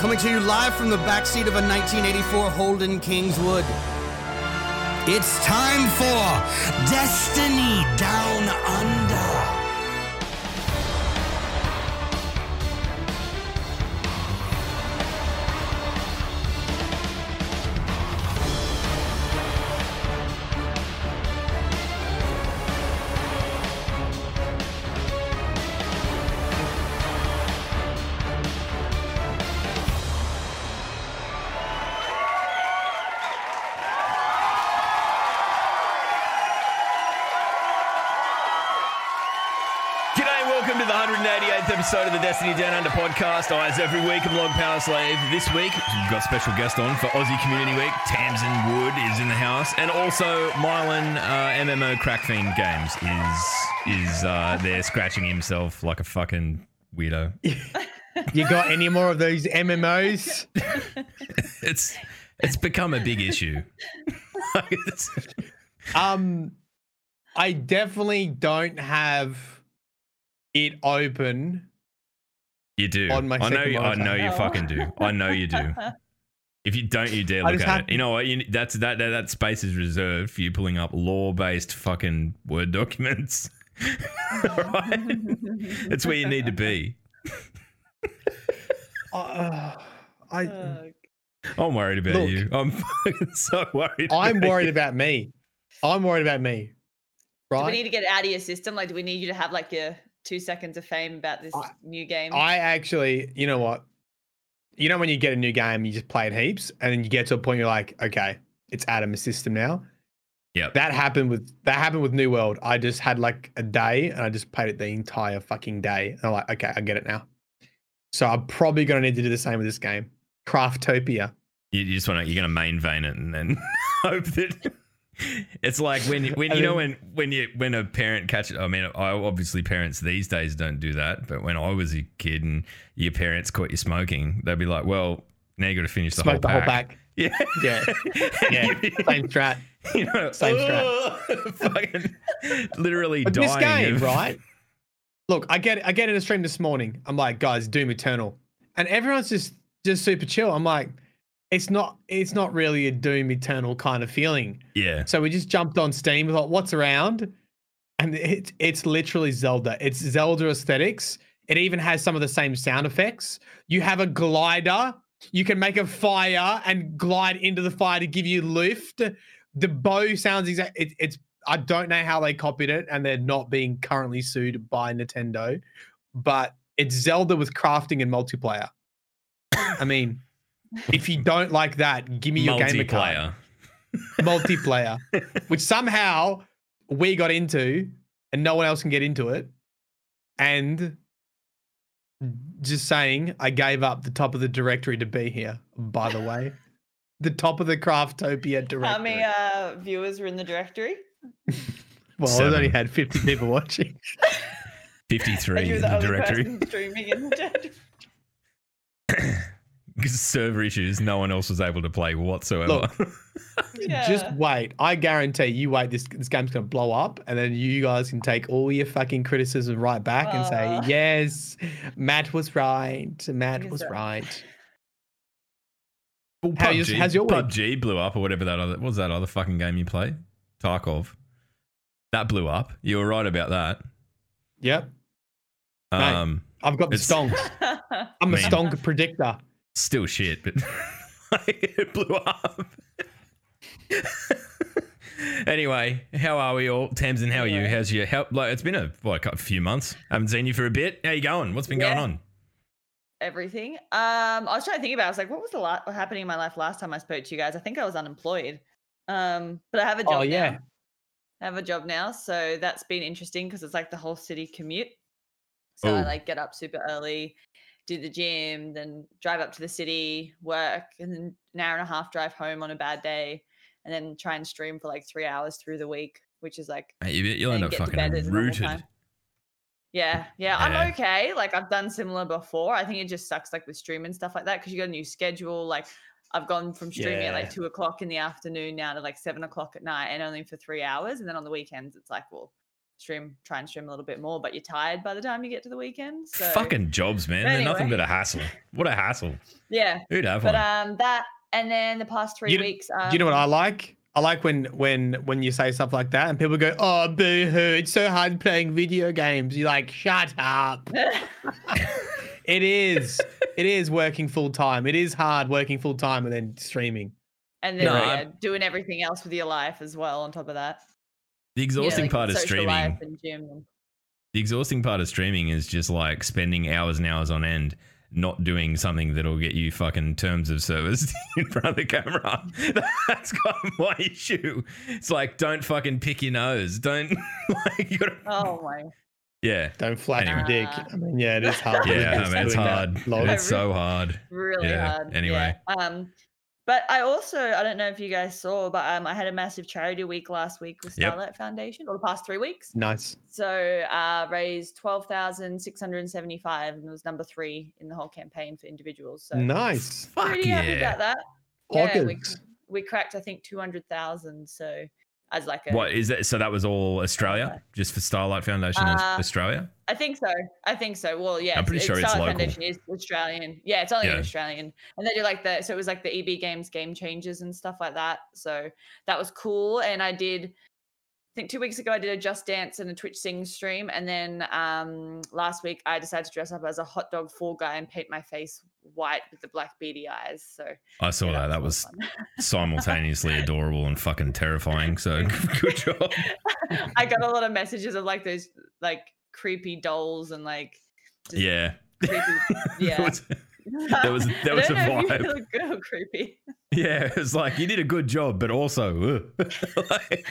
coming to you live from the backseat of a 1984 Holden Kingswood. It's time for Destiny Down Under. Episode of the Destiny Down Under podcast. As every week, I'm Log Power Slave. This week, we've got special guest on for Aussie Community Week. Tamsin Wood is in the house, and also Mylon, MMO Crack Fiend Games is there scratching himself like a fucking weirdo. You got any more of those MMOs? It's become a big issue. I definitely don't have it open. You do. On my I know you fucking do. I know you do. If you don't, you dare look at it. You know what? That space is reserved for you pulling up law-based fucking Word documents. Right? It's where you need to be. I'm worried about you. I'm fucking so worried. I'm worried about me. Right? Do we need to get out of your system? Like, do we need you to have like your 2 seconds of fame about this new game? I actually, you know what? You know when you get a new game, you just play it heaps, and then you get to a point you're like, okay, it's out of my system now. Yeah. That happened with New World. I just had like a day, and I just played it the entire fucking day. And I'm like, okay, I get it now. So I'm probably gonna need to do the same with this game, Craftopia. You just want to, you're gonna main vein it, and then hope that. It's like when a parent catches. I mean, obviously parents these days don't do that, but when I was a kid and your parents caught you smoking, they'd be like, "Well, now you got to finish the whole pack." Yeah, yeah, yeah. Same strat. You know, same strat. Fucking literally dying. This game, right? Look, I get in a stream this morning. I'm like, guys, Doom Eternal, and everyone's just super chill. I'm like, It's not really a Doom Eternal kind of feeling. Yeah. So we just jumped on Steam. We thought, what's around? And it's literally Zelda. It's Zelda aesthetics. It even has some of the same sound effects. You have a glider. You can make a fire and glide into the fire to give you lift. The bow sounds exact. It's I don't know how they copied it, and they're not being currently sued by Nintendo, but it's Zelda with crafting and multiplayer. I mean. If you don't like that, give me your gamer card. Multiplayer. Which somehow we got into and no one else can get into it. And just saying, I gave up the top of the directory to be here, by the way. The top of the Craftopia directory. How many viewers were in the directory? Well, I only had 50 people watching. 53 in the directory. Streaming in the directory. Server issues, no one else was able to play whatsoever. Look, yeah. Just wait. I guarantee you wait, this game's going to blow up, and then you guys can take all your fucking criticism right back and say, yes, Matt was right. Matt was right. Well, PUBG blew up, or whatever what was that other fucking game you play? Tarkov. That blew up. You were right about that. Yep. Mate, I've got the stonks. I'm a stonk predictor. Still shit, but like, it blew up. Anyway, how are we all? Tamsin, how are you? How's your help? Like, it's been a few months. I haven't seen you for a bit. How you going? What's been going on? Everything. I was trying to think about it. I was like, what was what happening in my life last time I spoke to you guys? I think I was unemployed. But I have a job now. I have a job now, so that's been interesting because it's like the whole city commute. So I like get up super early, do the gym, then drive up to the city, work, and then an hour and a half drive home on a bad day, and then try and stream for like 3 hours through the week, which is like... Hey, you'll end up fucking rooted. Yeah. I'm okay. Like, I've done similar before. I think it just sucks like with stream and stuff like that because you got a new schedule. Like, I've gone from streaming at like 2:00 in the afternoon now to like 7:00 at night and only for 3 hours. And then on the weekends, it's like, well, stream, try and stream a little bit more, but you're tired by the time you get to the weekend. So fucking jobs, man. Anyway. They're nothing but a hassle. What a hassle. Yeah. Who'd have one? But that, and then the past three weeks. Do you know what I like? I like when you say stuff like that and people go, oh, boo-hoo, it's so hard playing video games. You're like, shut up. It is. It is working full time. It is hard working full time and then streaming. And then doing everything else with your life as well on top of that. The exhausting part of streaming. Life and gym. The exhausting part of streaming is just like spending hours and hours on end not doing something that'll get you fucking terms of service in front of the camera. That's kind of my issue. It's like, don't fucking pick your nose. Don't like, you gotta... Oh my. Yeah. Don't flap your dick. I mean, yeah, it is hard. Yeah, I mean, it's hard. It's so hard. Really hard. Anyway. Yeah. But I also, I don't know if you guys saw, but I had a massive charity week last week with Starlight Foundation, or the past 3 weeks. Nice. So raised $12,675 and was number 3 in the whole campaign for individuals. So nice. Pretty happy about that. Yeah, we cracked, I think, 200,000. So as like a... What is that? So that was all Australia? Starlight. Just for Starlight Foundation Australia? I think so. Well, yeah. I'm pretty sure it's local. Foundation is Australian. Yeah, it's only an Australian. And they do like the, so it was like the EB Games Game Changers and stuff like that. So that was cool. And I did, I think 2 weeks ago, I did a Just Dance and a Twitch Sing stream. And then last week, I decided to dress up as a hot dog fall guy and paint my face white with the black beady eyes. So I saw that. That was simultaneously adorable and fucking terrifying. So good job. I got a lot of messages of like those, like, creepy dolls and like there was a vibe. You look good or creepy. Yeah, it was like you did a good job, but also it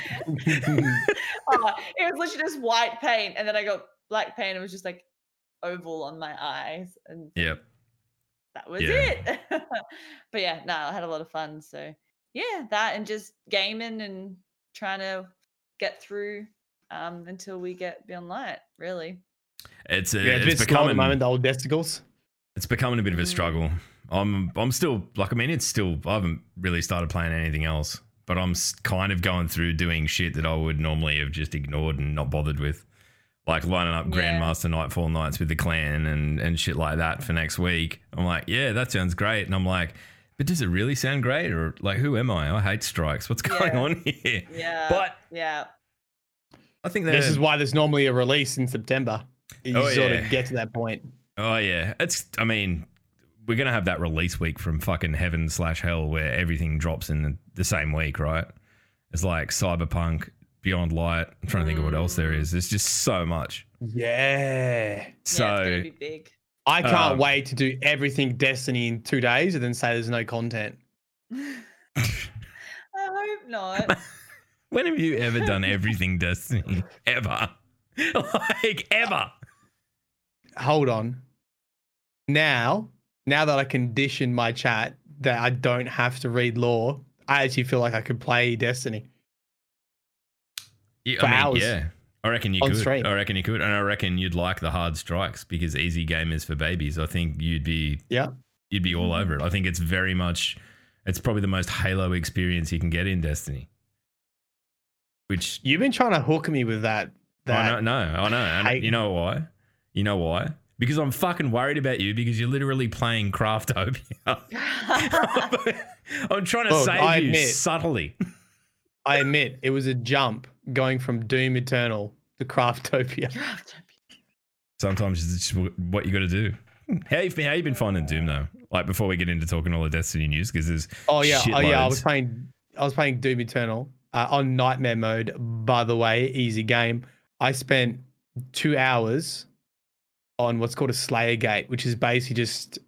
was literally just white paint, and then I got black paint. It was just like oval on my eyes, and that was it. But I had a lot of fun. So that and just gaming and trying to get through. Until we get Beyond Light, really. It's becoming at the moment, the old testicles. It's becoming a bit of a struggle. I'm still like, I mean, it's still, I haven't really started playing anything else, but I'm kind of going through doing shit that I would normally have just ignored and not bothered with, like lining up Grandmaster Nightfall nights with the clan and shit like that for next week. I'm like, yeah, that sounds great, and I'm like, but does it really sound great? Or like, who am I? I hate strikes. What's going on here? Yeah, but yeah. I think this is why there's normally a release in September. You sort of get to that point. Oh, yeah. It's, I mean, we're going to have that release week from fucking heaven/hell where everything drops in the same week, right? It's like Cyberpunk, Beyond Light. I'm trying to think of what else there is. There's just so much. Yeah. So it's going to be big. I can't wait to do everything Destiny in 2 days and then say there's no content. I hope not. When have you ever done everything Destiny? Ever? Like, ever? Hold on. Now that I condition my chat that I don't have to read lore, I actually feel like I could play Destiny. Yeah, for hours. Yeah. I reckon you could. Stream. I reckon you could. And I reckon you'd like the hard strikes because easy game is for babies. I think you'd be you'd be all over it. I think it's very much, it's probably the most Halo experience you can get in Destiny. Which you've been trying to hook me with that. I know. You know why? Because I'm fucking worried about you because you're literally playing Craftopia. I'm trying to save you subtly. I admit it was a jump going from Doom Eternal to Craftopia. Sometimes it's just what you got to do. How you been finding Doom though? Like before we get into talking all the Destiny news because there's shitloads. I was playing Doom Eternal. On nightmare mode, by the way, easy game. I spent 2 hours on what's called a Slayer Gate, which is basically just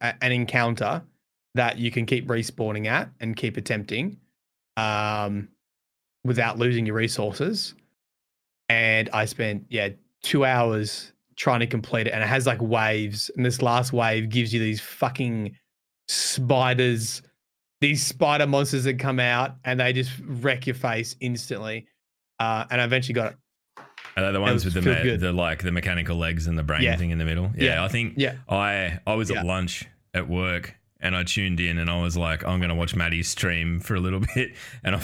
an encounter that you can keep respawning at and keep attempting without losing your resources. And I spent 2 hours trying to complete it, and it has like waves. And this last wave gives you these fucking spiders. These spider monsters that come out and they just wreck your face instantly. And I eventually got it. Are they the ones with the mechanical legs and the brain thing in the middle? Yeah, yeah. I think I was at lunch at work and I tuned in and I was like, I'm going to watch Maddie's stream for a little bit. And I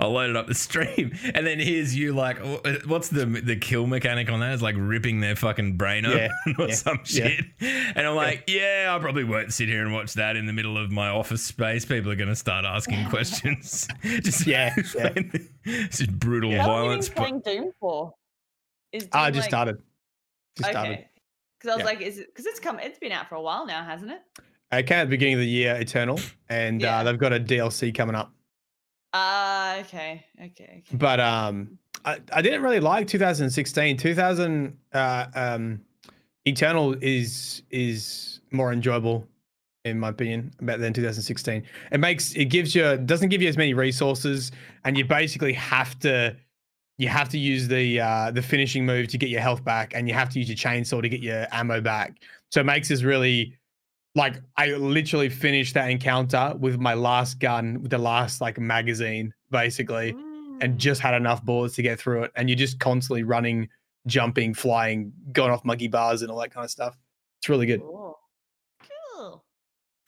I loaded up the stream, and then here's you like, what's the kill mechanic on that? It's like ripping their fucking brain up or some shit. Yeah. And I'm like, I probably won't sit here and watch that in the middle of my office space. People are going to start asking questions. It's just brutal violence. How long are you playing Doom for? I just started. Because I was like, because it's been out for a while now, hasn't it? It came at the beginning of the year, Eternal, and they've got a DLC coming up. Okay. But I didn't really like 2016. Eternal is more enjoyable, in my opinion, than 2016. It doesn't give you as many resources, and you basically have to use the finishing move to get your health back, and you have to use your chainsaw to get your ammo back. So it makes this really. Like, I literally finished that encounter with my last gun, with the last like magazine, basically, and just had enough bullets to get through it. And you're just constantly running, jumping, flying, going off monkey bars and all that kind of stuff. It's really good. Cool.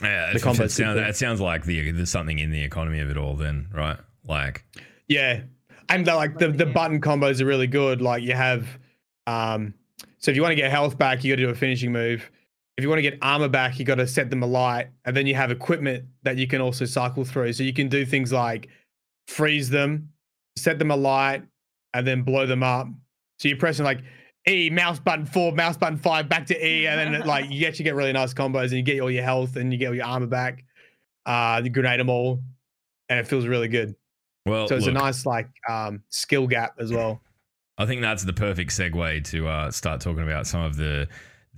Yeah, it sounds like there's something in the economy of it all then, right? Like, yeah. And the button combos are really good. Like, you have, so if you want to get health back, you got to do a finishing move. If you want to get armor back, you got to set them alight, and then you have equipment that you can also cycle through. So you can do things like freeze them, set them alight, and then blow them up. So you're pressing like E, mouse button 4, mouse button 5, back to E, and then like you actually get really nice combos, and you get all your health and you get all your armor back. You grenade them all, and it feels really good. Well, so it's a nice like skill gap as well. I think that's the perfect segue to start talking about some of the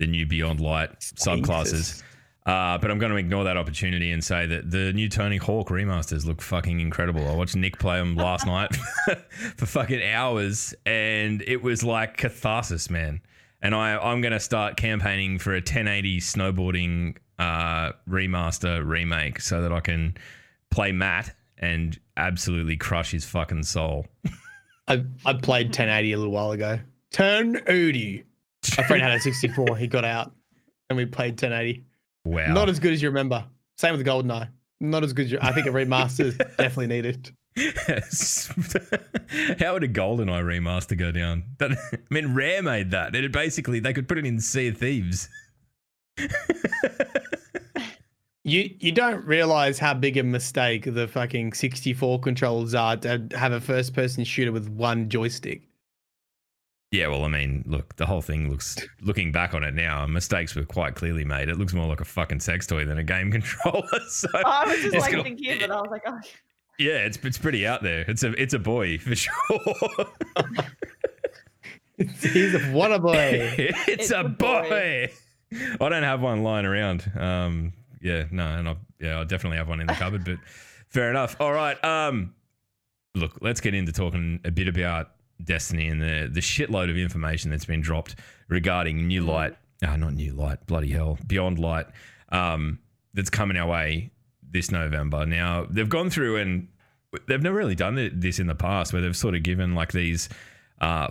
new Beyond Light subclasses. But I'm going to ignore that opportunity and say that the new Tony Hawk remasters look fucking incredible. I watched Nick play them last night for fucking hours, and it was like catharsis, man. And I'm going to start campaigning for a 1080 snowboarding remaster remake so that I can play Matt and absolutely crush his fucking soul. I played 1080 a little while ago. 1080. My friend had a 64. He got out, and we played 1080. Wow! Not as good as you remember. Same with GoldenEye. Not as good as I think a remaster is definitely needed. How would a GoldenEye remaster go down? Rare made that. It basically they could put it in Sea of Thieves. You don't realize how big a mistake the fucking 64 controls are to have a first-person shooter with one joystick. Yeah, well, I mean, look, the whole thing looking back on it now, mistakes were quite clearly made. It looks more like a fucking sex toy than a game controller. So I was just like thinking of it. I was like, oh. Yeah, it's pretty out there. It's a boy for sure. What a boy. It's a boy. I don't have one lying around. I definitely have one in the cupboard, but fair enough. All right. Look, let's get into talking a bit about Destiny and the shitload of information that's been dropped regarding Beyond Light that's coming our way this November. Now, they've gone through and they've never really done this in the past where they've sort of given like these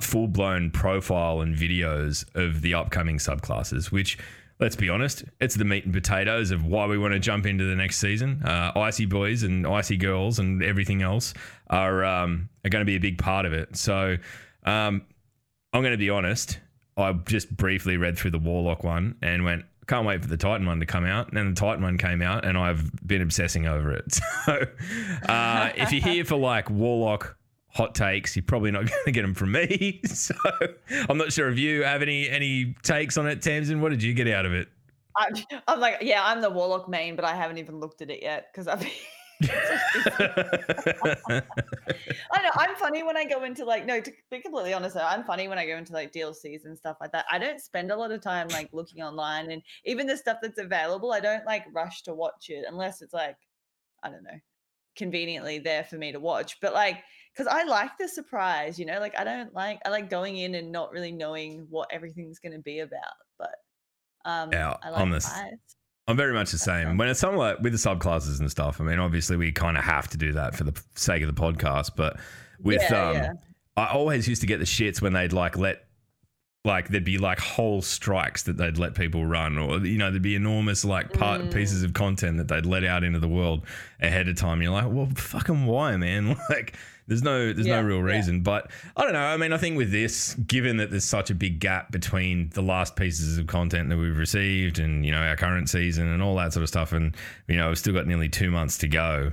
full-blown profile and videos of the upcoming subclasses, which, let's be honest, it's the meat and potatoes of why we want to jump into the next season. Icy boys and icy girls and everything else are going to be a big part of it. So I'm going to be honest. I just briefly read through the Warlock one and went, can't wait for the Titan one to come out. And then the Titan one came out and I've been obsessing over it. So if you're here for like Warlock hot takes, you're probably not going to get them from me. So I'm not sure if you have any takes on it, Tamsin. What did you get out of it? I'm like, yeah, I'm the Warlock main, but I haven't even looked at it yet because I've been... I know, I'm funny when I go into like, no, to be completely honest, I'm funny when I go into like DLCs and stuff like that. I don't spend a lot of time like looking online, and even the stuff that's available, I don't like rush to watch it unless it's like, I don't know, conveniently there for me to watch. But like, because I like the surprise, you know, like I like going in and not really knowing what everything's going to be about, but I like I'm very much the same. When it's something like with the subclasses and stuff, I mean, obviously we kind of have to do that for the sake of the podcast, but I always used to get the shits when they'd like let like there'd be like whole strikes that they'd let people run, or, you know, there'd be enormous like pieces of content that they'd let out into the world ahead of time. You're like, well, fucking why, man? Like there's no real reason. Yeah. But I don't know. I mean, I think with this, given that there's such a big gap between the last pieces of content that we've received and, you know, our current season and all that sort of stuff, and, you know, we've still got nearly 2 months to go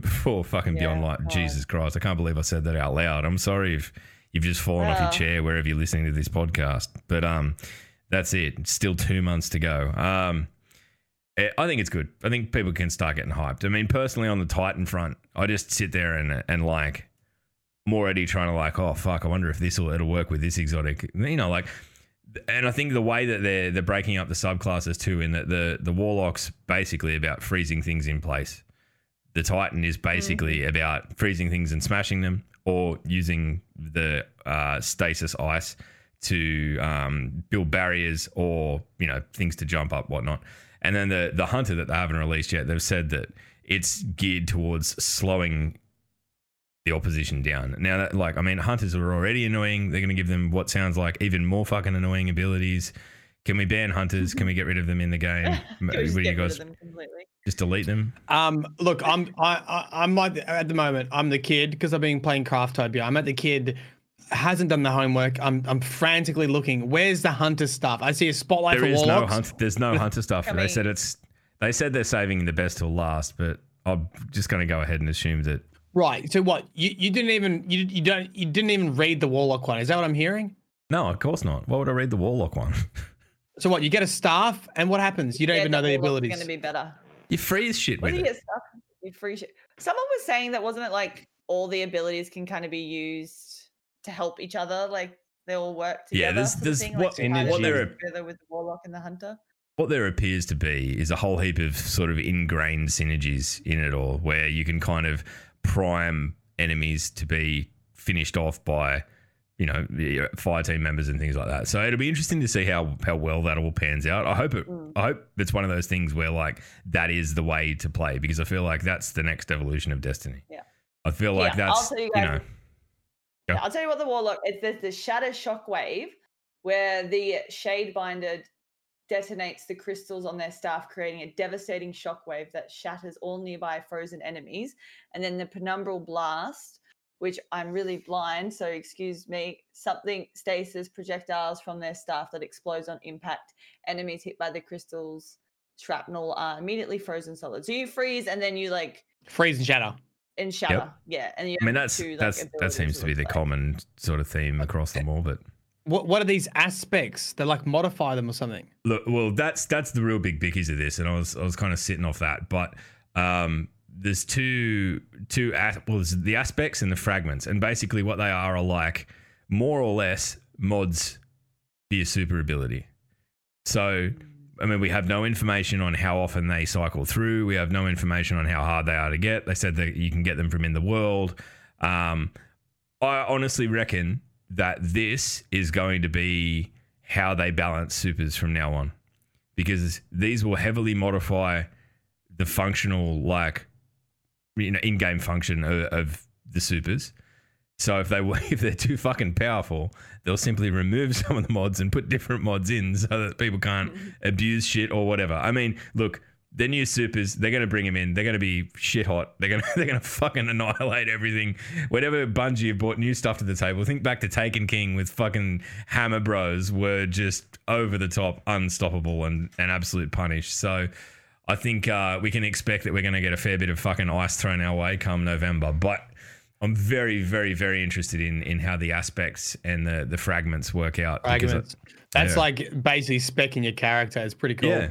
before fucking Beyond Light. Jesus Christ, I can't believe I said that out loud. I'm sorry if you've just fallen off your chair wherever you're listening to this podcast, but that's it. It's still 2 months to go. I think it's good. I think people can start getting hyped. I mean, personally, on the Titan front, I just sit there and like, I'm already trying to like, oh fuck, I wonder if it'll work with this exotic, you know, like. And I think the way that they're breaking up the subclasses too, in that the Warlock's basically about freezing things in place. The Titan is basically about freezing things and smashing them, or using the stasis ice to build barriers, or, you know, things to jump up, whatnot. And then the Hunter that they haven't released yet, they've said that it's geared towards slowing the opposition down. Now, that, like, I mean, Hunters are already annoying. They're going to give them what sounds like even more fucking annoying abilities. Can we ban Hunters? Can we get rid of them in the game? What do you guys? Just delete them. Look, I'm like, at the moment, I'm the kid, because I've been playing Craftopia. I'm at the kid hasn't done the homework. I'm frantically looking. Where's the Hunter stuff? I see a spotlight for Warlocks. There's no Hunter stuff. They said they're saving the best till last, but I'm just going to go ahead and assume that. Right. So what? You didn't even read the Warlock one. Is that what I'm hearing? No, of course not. Why would I read the Warlock one? So what, you get a staff, and what happens? You don't even know the abilities. It's going to be better. You freeze shit with it. You freeze shit. Someone was saying that, wasn't it, like, all the abilities can kind of be used to help each other? Like, they all work together? Yeah, there's what there together with the Warlock and the Hunter. What there appears to be is a whole heap of sort of ingrained synergies in it all, where you can kind of prime enemies to be finished off by, you know, the fire team members and things like that. So it'll be interesting to see how well that all pans out. I hope it's one of those things where, like, that is the way to play, because I feel like that's the next evolution of Destiny. Yeah, I feel like that's, you know. Yeah. I'll tell you what the Warlock, there's the Shatter Shockwave, where the Shadebinder detonates the crystals on their staff, creating a devastating shockwave that shatters all nearby frozen enemies. And then the Penumbral Blast, which I'm really blind, so excuse me, something stasis projectiles from their staff that explodes on impact. Enemies hit by the crystals shrapnel are immediately frozen solid. So you freeze, and then you like freeze and shatter. And shatter, yep. Yeah. And you I mean, that seems to be the common sort of theme across them all. But what are these aspects? They like modify them or something. Look, well, that's the real big bickies of this, and I was kind of sitting off that, but. There's there's the aspects and the fragments, and basically what they are like more or less mods for your super ability. So, I mean, we have no information on how often they cycle through. We have no information on how hard they are to get. They said that you can get them from in the world. I honestly reckon that this is going to be how they balance supers from now on, because these will heavily modify the functional, like, you know, in-game function of the supers. So if they're too fucking powerful, they'll simply remove some of the mods and put different mods in so that people can't abuse shit or whatever. I mean, look, the new supers, they're going to bring them in. They're going to be shit hot. They're going to fucking annihilate everything. Whenever Bungie have brought new stuff to the table, think back to Taken King with fucking Hammer Bros, were just over the top, unstoppable, and absolute punish. So I think we can expect that we're going to get a fair bit of fucking ice thrown our way come November. But I'm very, very, very interested in how the aspects and the fragments work out. Fragments. That's like basically speccing your character. It's pretty cool.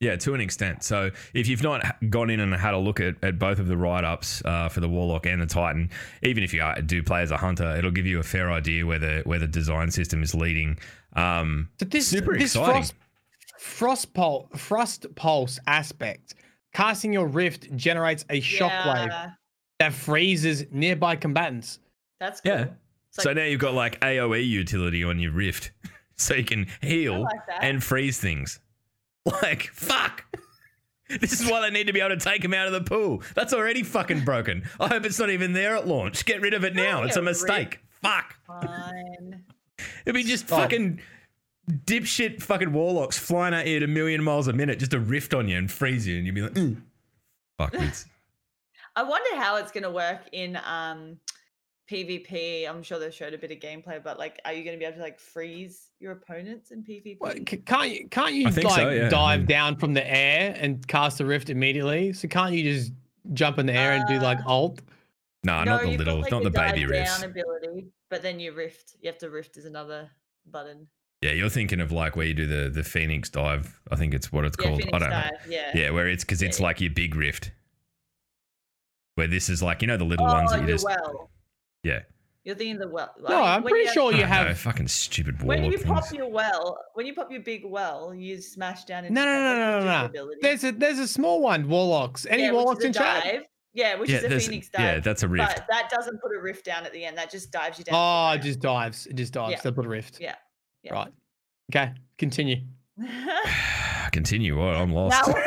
Yeah, to an extent. So if you've not gone in and had a look at both of the write-ups for the Warlock and the Titan, even if you do play as a Hunter, it'll give you a fair idea where the design system is leading. Super exciting. Frost pulse aspect. Casting your rift generates a shockwave that freezes nearby combatants. That's cool. Yeah. So now you've got like AOE utility on your rift, so you can heal and freeze things. Like, fuck. This is why they need to be able to take him out of the pool. That's already fucking broken. I hope it's not even there at launch. Get rid of it now. It's a mistake. Fuck. Fine. It'd be just fucking dipshit fucking warlocks flying at you at 1,000,000 miles a minute just to rift on you and freeze you, and you'd be like, fuck this. I wonder how it's going to work in PvP. I'm sure they showed a bit of gameplay, but like, are you going to be able to like freeze your opponents in PvP? Well, can't you like dive down from the air and cast a rift immediately? So can't you just jump in the air and do like ult? No, not the little, like not the baby rift. But then you rift. You have to rift is another button. Yeah, you're thinking of like where you do the Phoenix dive. I think it's what it's called. Phoenix dive, I don't know. Yeah. Yeah, where it's because it's like your big rift. Where this is like, you know, the little ones that you just. Well. Yeah. You're thinking the well. Like, no, I'm pretty sure you have. No, fucking stupid warlock things. When you pop your well, when you pop your big well, you smash down into. No. There's a small one, warlocks. Any warlocks in chat? Yeah, which is a Phoenix dive. Yeah, that's a rift. But that doesn't put a rift down at the end. That just dives you down. Oh, it just dives. It just dives. Yeah. They put a rift. Yeah. Right. Okay. Continue. Continue. What? I'm lost. Okay.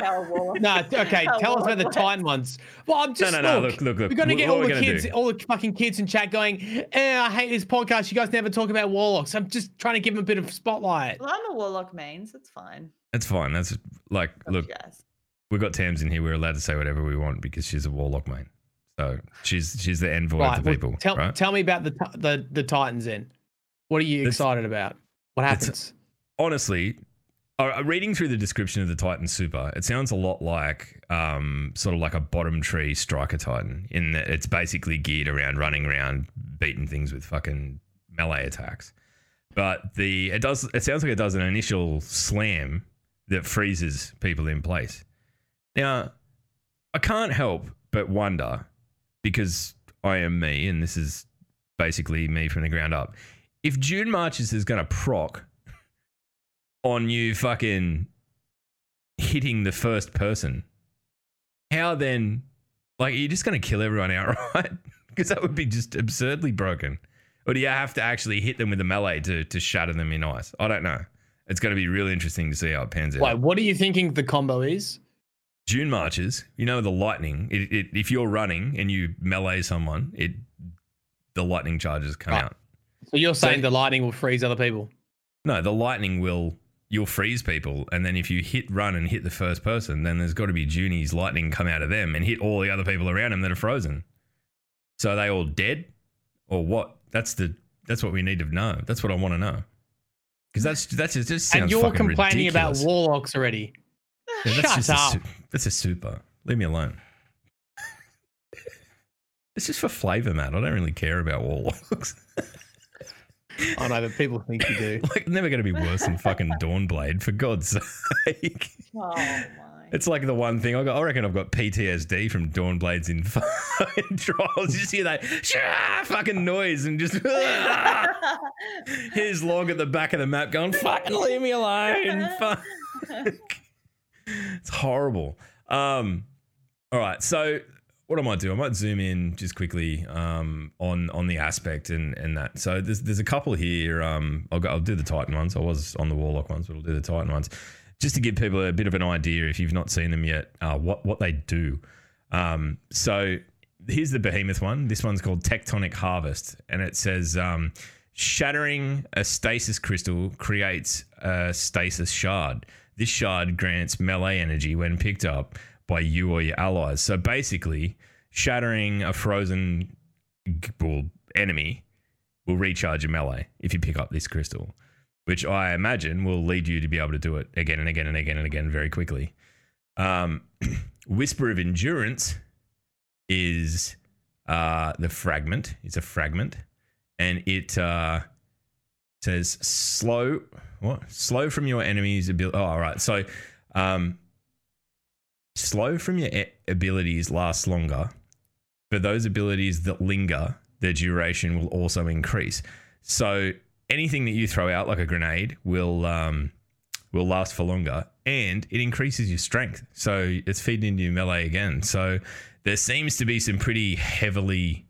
Tell us about the Titan ones. Well, I'm just look. We're gonna get all the kids, all the fucking kids in chat going, I hate this podcast. You guys never talk about warlocks. I'm just trying to give them a bit of spotlight. Well, I'm a warlock mains. That's fine. That's fine. That's like, look. We've got Tamsin in here. We're allowed to say whatever we want because she's a warlock main. So she's the envoy of the people. Tell me about the Titans then. What are you excited about? What happens? Honestly, reading through the description of the Titan Super, it sounds a lot like sort of like a bottom tree striker Titan in that it's basically geared around running around, beating things with fucking melee attacks. But it sounds like it does an initial slam that freezes people in place. Now, I can't help but wonder, because I am me and this is basically me from the ground up, if Dunemarchers is going to proc on you fucking hitting the first person, how then, like, are you just going to kill everyone outright? Because that would be just absurdly broken. Or do you have to actually hit them with a melee to shatter them in ice? I don't know. It's going to be really interesting to see how it pans out. Wait, what are you thinking the combo is? Dunemarchers, you know, the lightning, it if you're running and you melee someone, the lightning charges come out. So you're saying the lightning will freeze other people? No, the lightning you'll freeze people, and then if you run and hit the first person, then there's got to be Junies lightning come out of them and hit all the other people around them that are frozen. So are they all dead or what? That's what we need to know. That's what I want to know. Because that's just sounds and you're complaining ridiculous about warlocks already. Yeah, shut up. That's a super. Leave me alone. It's just for flavour, man. I don't really care about warlocks. I know, but people think you do. Like, never going to be worse than fucking Dawnblade, for God's sake. Oh, my. It's like the one thing I reckon I've got PTSD from Dawnblades in fucking trials. You just hear that fucking noise and just here's Log at the back of the map going, fucking leave me alone. Fuck. It's horrible. All right, so what I might do, I might zoom in just quickly on the aspect and that. So there's a couple here. I'll do the Titan ones. I was on the Warlock ones, but I'll do the Titan ones just to give people a bit of an idea if you've not seen them yet, what they do. So here's the Behemoth one. This one's called Tectonic Harvest, and it says shattering a stasis crystal creates a stasis shard. This shard grants melee energy when picked up by you or your allies. So basically, shattering a frozen enemy will recharge your melee if you pick up this crystal, which I imagine will lead you to be able to do it again and again and again and again very quickly. Whisper of Endurance is the fragment. It's a fragment, and it says slow. What? Slow from your enemy's ability. Oh, all right. So, slow from your abilities lasts longer. For those abilities that linger, their duration will also increase. So anything that you throw out, like a grenade, will last for longer, and it increases your strength. So it's feeding into your melee again. So there seems to be some pretty heavily,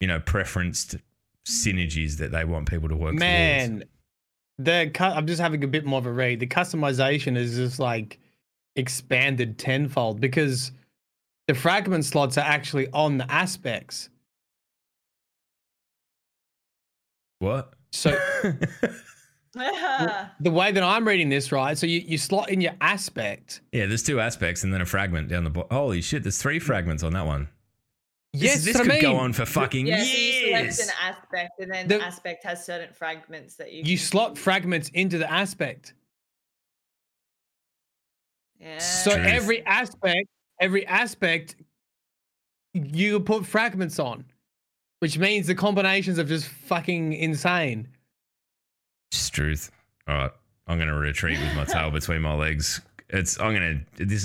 preferenced synergies that they want people to work towards. Man, I'm just having a bit more of a read. The customization is just like expanded tenfold because the fragment slots are actually on the aspects. What? So the way that I'm reading this, right? So you slot in your aspect. Yeah, there's two aspects and then a fragment down the bottom. Holy shit, there's three fragments on that one. Yes, this could go on for fucking years. So you select an aspect, and then the aspect has certain fragments that you slot fragments into the aspect. Yeah. So every aspect, you put fragments on, which means the combinations are just fucking insane. Just truth. All right, I'm gonna retreat with my tail between my legs. This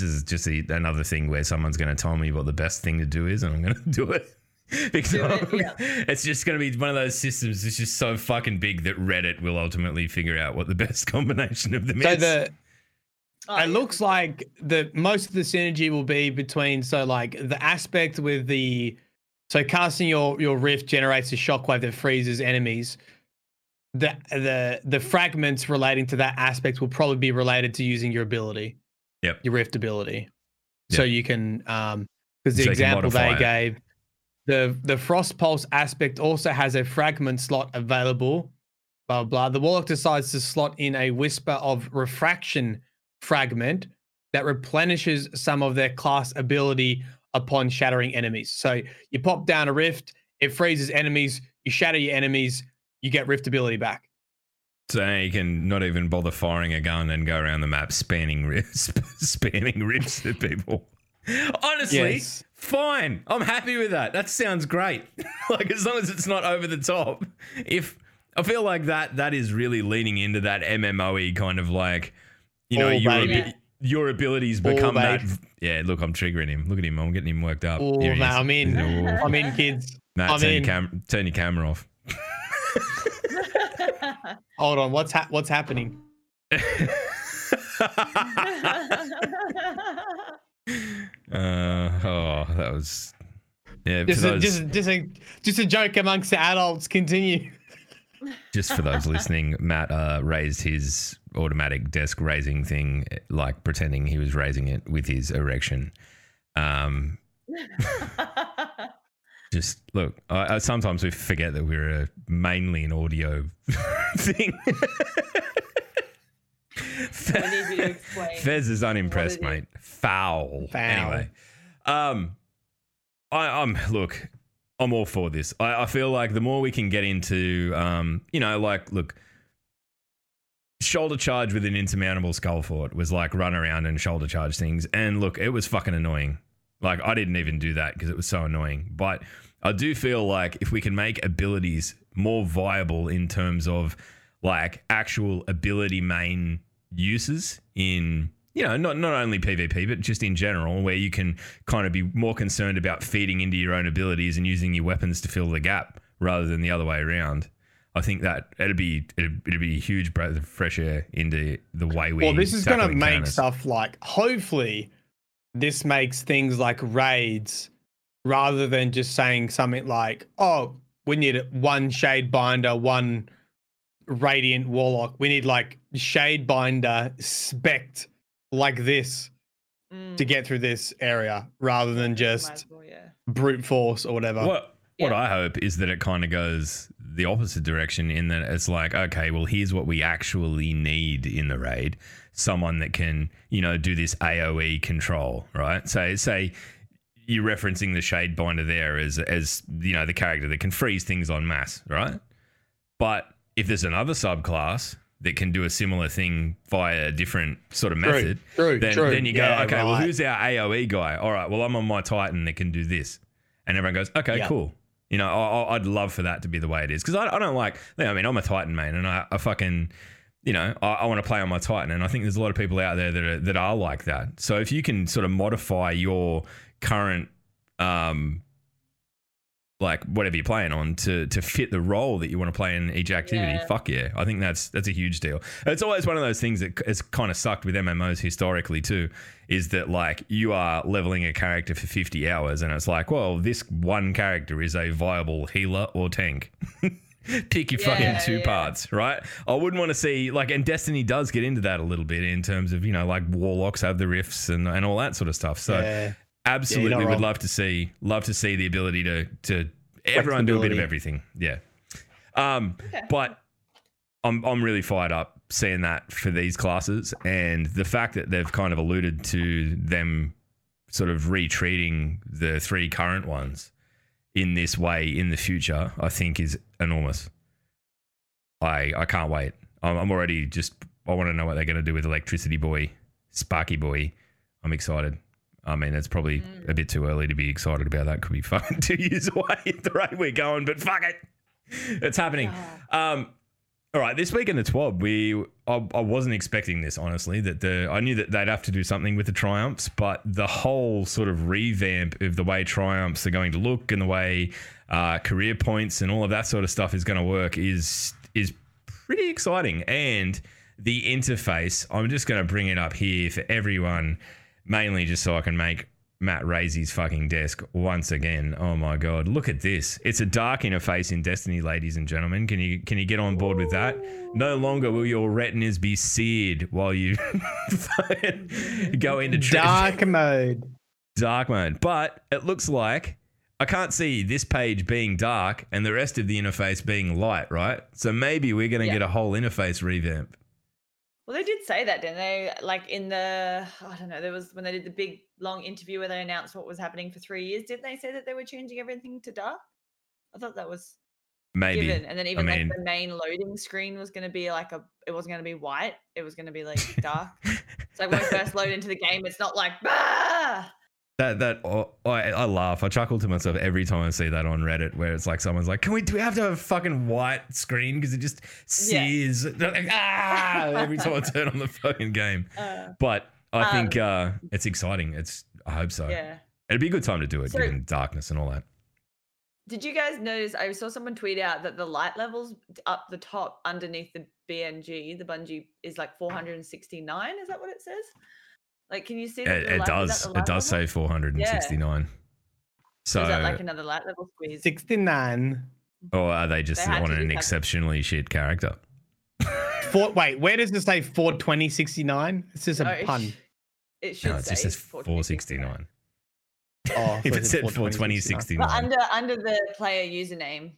is just another thing where someone's gonna tell me what the best thing to do is, and I'm gonna do it. It's just going to be one of those systems that's just so fucking big that Reddit will ultimately figure out what the best combination of them is. Looks like the most of the synergy will be between the aspect with the casting your rift generates a shockwave that freezes enemies. The fragments relating to that aspect will probably be related to using your ability. Yep. Your rift ability. Yep. So you can because the example they gave, the frost pulse aspect also has a fragment slot available. Blah blah. The warlock decides to slot in a whisper of refraction fragment that replenishes some of their class ability upon shattering enemies. So you pop down a rift, it freezes enemies, you shatter your enemies, you get rift ability back. So now you can not even bother firing a gun and go around the map spamming rifts, at people. Honestly, yes. Fine. I'm happy with that. That sounds great. As long as it's not over the top. If I feel like that is really leaning into that MMOE kind of your abilities become that. Yeah, look, I'm triggering him. Look at him. I'm getting him worked up. Oh, man, I'm in. I'm in, kids. Matt, turn your camera off. Hold on. What's happening? That was... Yeah, just a joke amongst the adults. Continue. Just for those listening, Matt raised his automatic desk raising thing, pretending he was raising it with his erection. Just look, I sometimes we forget that we're mainly an audio thing. Fez is unimpressed, mate. Foul. Anyway, I'm all for this. I feel like the more we can get into, shoulder charge with an insurmountable skull fort was run around and shoulder charge things. And look, it was fucking annoying. I didn't even do that because it was so annoying. But I do feel like if we can make abilities more viable in terms of actual ability main uses in... not only PvP, but just in general, where you can kind of be more concerned about feeding into your own abilities and using your weapons to fill the gap rather than the other way around. I think that it'd be a huge breath of fresh air into the way we... Well, this is going to make stuff hopefully this makes things like raids rather than just saying something we need one Shadebinder, one Radiant Warlock. We need Shadebinder spec'd like this to get through this area rather than just brute force or whatever. What I hope is that it kind of goes the opposite direction in that it's okay, well, here's what we actually need in the raid. Someone that can, do this AOE control, right? So say you're referencing the Shadebinder there as the character that can freeze things en masse, right? But if there's another subclass that can do a similar thing via a different sort of method, then you go, well, who's our AOE guy? All right, well, I'm on my Titan that can do this. And everyone goes, cool. I'd love for that to be the way it is. Because I don't I'm a Titan, man, and I fucking, I want to play on my Titan. And I think there's a lot of people out there that are like that. So if you can sort of modify your current, whatever you're playing on to fit the role that you want to play in each activity, fuck yeah. I think that's a huge deal. It's always one of those things that has kind of sucked with MMOs historically too, is that you are leveling a character for 50 hours and it's this one character is a viable healer or tank. Pick your fucking two parts, right? I wouldn't want to see and Destiny does get into that a little bit in terms of, warlocks have the rifts and all that sort of stuff. So absolutely, yeah, would love to see the ability to everyone do a bit of everything. Yeah. But I'm really fired up seeing that for these classes, and the fact that they've kind of alluded to them sort of retreating the three current ones in this way in the future, I think is enormous. I can't wait. I'm already just, I want to know what they're going to do with Electricity Boy, Sparky Boy. I'm excited. I mean, it's probably a bit too early to be excited about that. Could be fucking 2 years away at the rate we're going, but fuck it. It's happening. Yeah. All right, this week in the TWAB, I wasn't expecting this, honestly. I knew that they'd have to do something with the Triumphs, but the whole sort of revamp of the way Triumphs are going to look and the way career points and all of that sort of stuff is going to work is pretty exciting. And the interface, I'm just going to bring it up here for everyone, mainly just so I can make Matt Razy's fucking desk once again. Oh my god, look at this. It's a dark interface in Destiny, ladies and gentlemen. Can you get on board with that? No longer will your retinas be seared while you go into dark mode. But it looks like I can't see this page being dark and the rest of the interface being light, right? So maybe we're going to get a whole interface revamp. Well, they did say that, didn't they? Like in the, I don't know, there was when they did the big long interview where they announced what was happening for 3 years. Didn't they say that they were changing everything to dark? I thought that was maybe given. And then even like the main loading screen was going to be like it wasn't going to be white. It was going to be like dark. So when we first load into the game, it's not like, bah! I laugh. I chuckle to myself every time I see that on Reddit, where it's like someone's like, do we have to have a fucking white screen because it just sears every time I turn on the fucking game. But I think it's exciting. I hope so. Yeah, it'd be a good time to do it, given darkness and all that. Did you guys notice? I saw someone tweet out that the light levels up the top underneath the BNG, the Bungie, is like 469. Is that what it says? Like, can you see that it does? It does say 469. Yeah. So is that like another light level squeeze? 69. Or are they just on an exceptionally shit character? Wait, where does it say 42069? It's just a pun. It should. No, it just says 469. Oh, if it said 42069. But under the player username, it